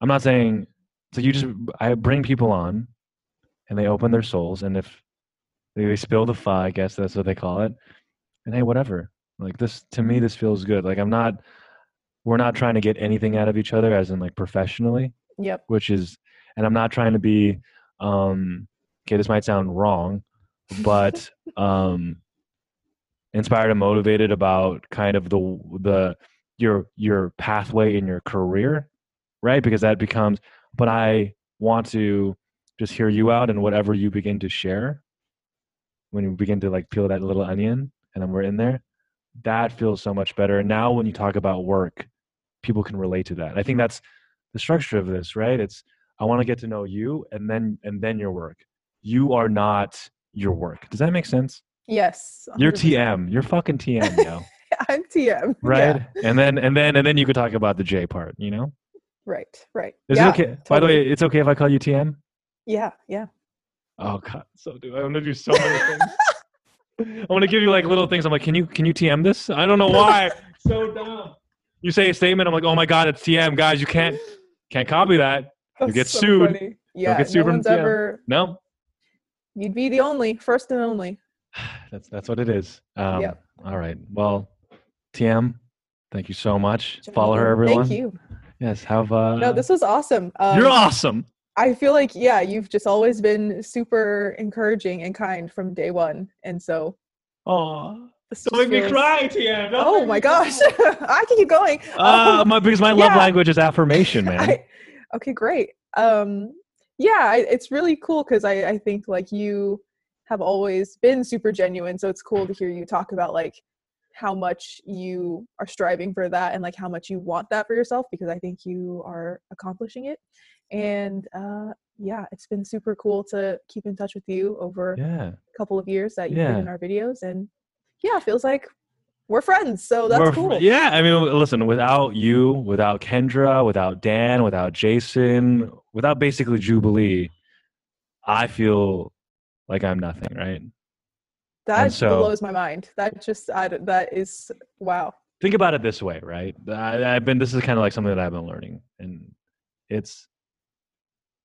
I'm not saying. So I bring people on. And they open their souls, and if they spill the pho, I guess that's what they call it. And hey, whatever. Like this, to me, this feels good. Like we're not trying to get anything out of each other, as in like professionally. Yep. And I'm not trying to be. Okay, this might sound wrong, but inspired and motivated about kind of your pathway in your career, right? Because that becomes. But I want to. Just hear you out, and whatever you begin to share, when you begin to like peel that little onion, and then we're in there, that feels so much better. And now when you talk about work, people can relate to that. I think that's the structure of this, right? It's I want to get to know you, and then your work. You are not your work. Does that make sense? Yes. 100%. You're TM. You're fucking TM, yo. I'm TM. Right? Yeah. And then you could talk about the J part, you know? Right. Is it okay? Totally. By the way, it's okay if I call you TN? Yeah. Oh God, so do I want to do so many things. I want to give you like little things. I'm like, can you TM this? I don't know why. So dumb. You say a statement. I'm like, oh my God, it's TM, guys. You can't copy that. That's you get so sued. Funny. Yeah, get sued no one's TM. Ever. No. You'd be the only, first and only. That's what it is. Yep. All right. Well, TM, thank you so much. Jonathan, follow her, everyone. Thank you. Yes. No, this was awesome. You're awesome. I feel like, yeah, you've just always been super encouraging and kind from day one. And so. Oh, don't make me cry, TM. Oh my gosh. I can keep going. Because my love language is affirmation, man. Okay, great. It's really cool because I think like you have always been super genuine. So it's cool to hear you talk about like how much you are striving for that and like how much you want that for yourself, because I think you are accomplishing it. And it's been super cool to keep in touch with you over a couple of years that you've been in our videos. And it feels like we're friends. So that's cool. Yeah. I mean, listen, without you, without Kendra, without Dan, without Jason, without basically Jubilee, I feel like I'm nothing, right? That blows my mind. That is wow. Think about it this way, right? This is kind of like something that I've been learning. And it's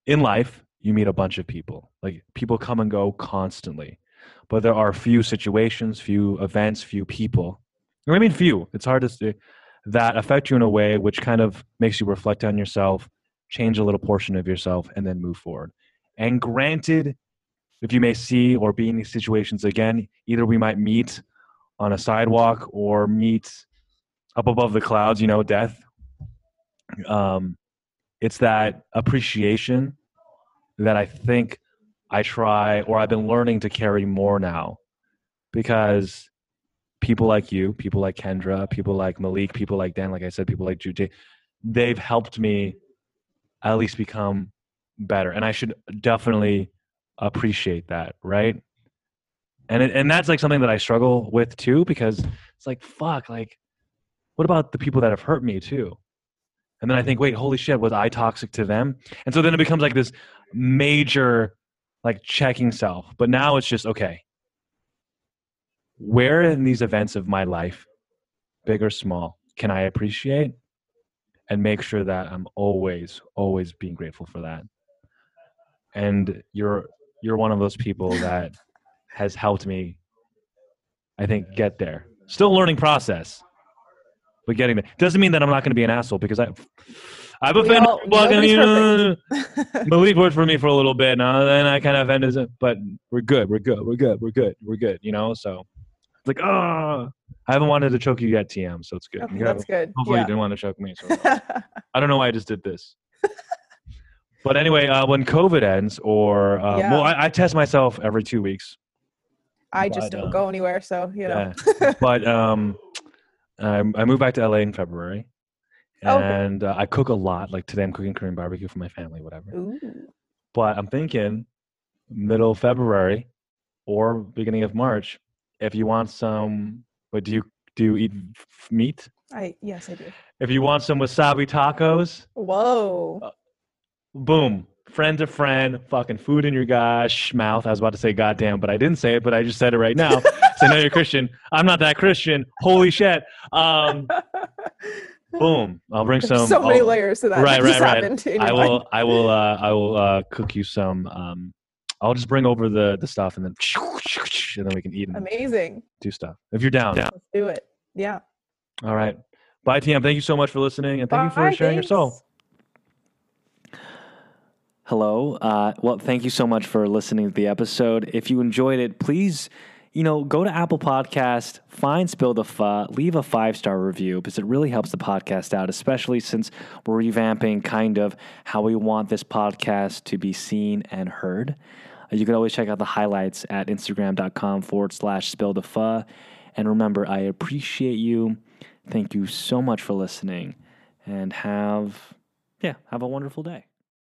in life, you meet a bunch of people. Like people come and go constantly, but there are few situations, few events, few people. I mean, few. It's hard to say that affect you in a way which kind of makes you reflect on yourself, change a little portion of yourself, and then move forward. And granted, if you may see or be in these situations again, either we might meet on a sidewalk or meet up above the clouds, death. It's that appreciation that I think I try, or I've been learning to carry more now, because people like you, people like Kendra, people like Malik, people like Dan, like I said, people like Jude, they've helped me at least become better. And I should definitely appreciate that, right? And that's like something that I struggle with too, because it's like, fuck, like what about the people that have hurt me too? And then I think, wait, holy shit, was I toxic to them? And so then it becomes like this major like checking self. But now it's just, okay, where in these events of my life, big or small, can I appreciate and make sure that I'm always being grateful for that? And you're one of those people that has helped me, I think, get there. Still learning process, but getting there. Doesn't mean that I'm not going to be an asshole, because I've offended. Malik worked for me for a little bit, and then I kind of offended. But we're good. So it's like, I haven't wanted to choke you yet, TM. So it's good. Okay, that's good. Hopefully you didn't want to choke me. So I don't know why I just did this. But anyway, when COVID ends, or I test myself every 2 weeks. I just don't go anywhere, so . But I moved back to LA in February, and I cook a lot. Like today, I'm cooking Korean barbecue for my family, whatever. Ooh. But I'm thinking middle of February or beginning of March. If you want some, but do you eat meat? Yes, I do. If you want some wasabi tacos, whoa. Boom. Friend to friend, fucking food in your gosh mouth. I was about to say goddamn, but I didn't say it, but I just said it right now. So now you're Christian. I'm not that Christian. Holy shit. Boom. I'll bring some. So many layers to that. Right. I will cook you some. I'll just bring over the stuff and then we can eat. Amazing. Do stuff. If you're down. Let's do it. Yeah. All right. Bye, TM. Thank you so much for listening, and thank you for sharing your soul. Hello. Well, thank you so much for listening to the episode. If you enjoyed it, please, go to Apple Podcast, find Spill the Pho, leave a 5-star review, because it really helps the podcast out, especially since we're revamping kind of how we want this podcast to be seen and heard. You can always check out the highlights at Instagram.com/Spill the Pho. And remember, I appreciate you. Thank you so much for listening, and have a wonderful day.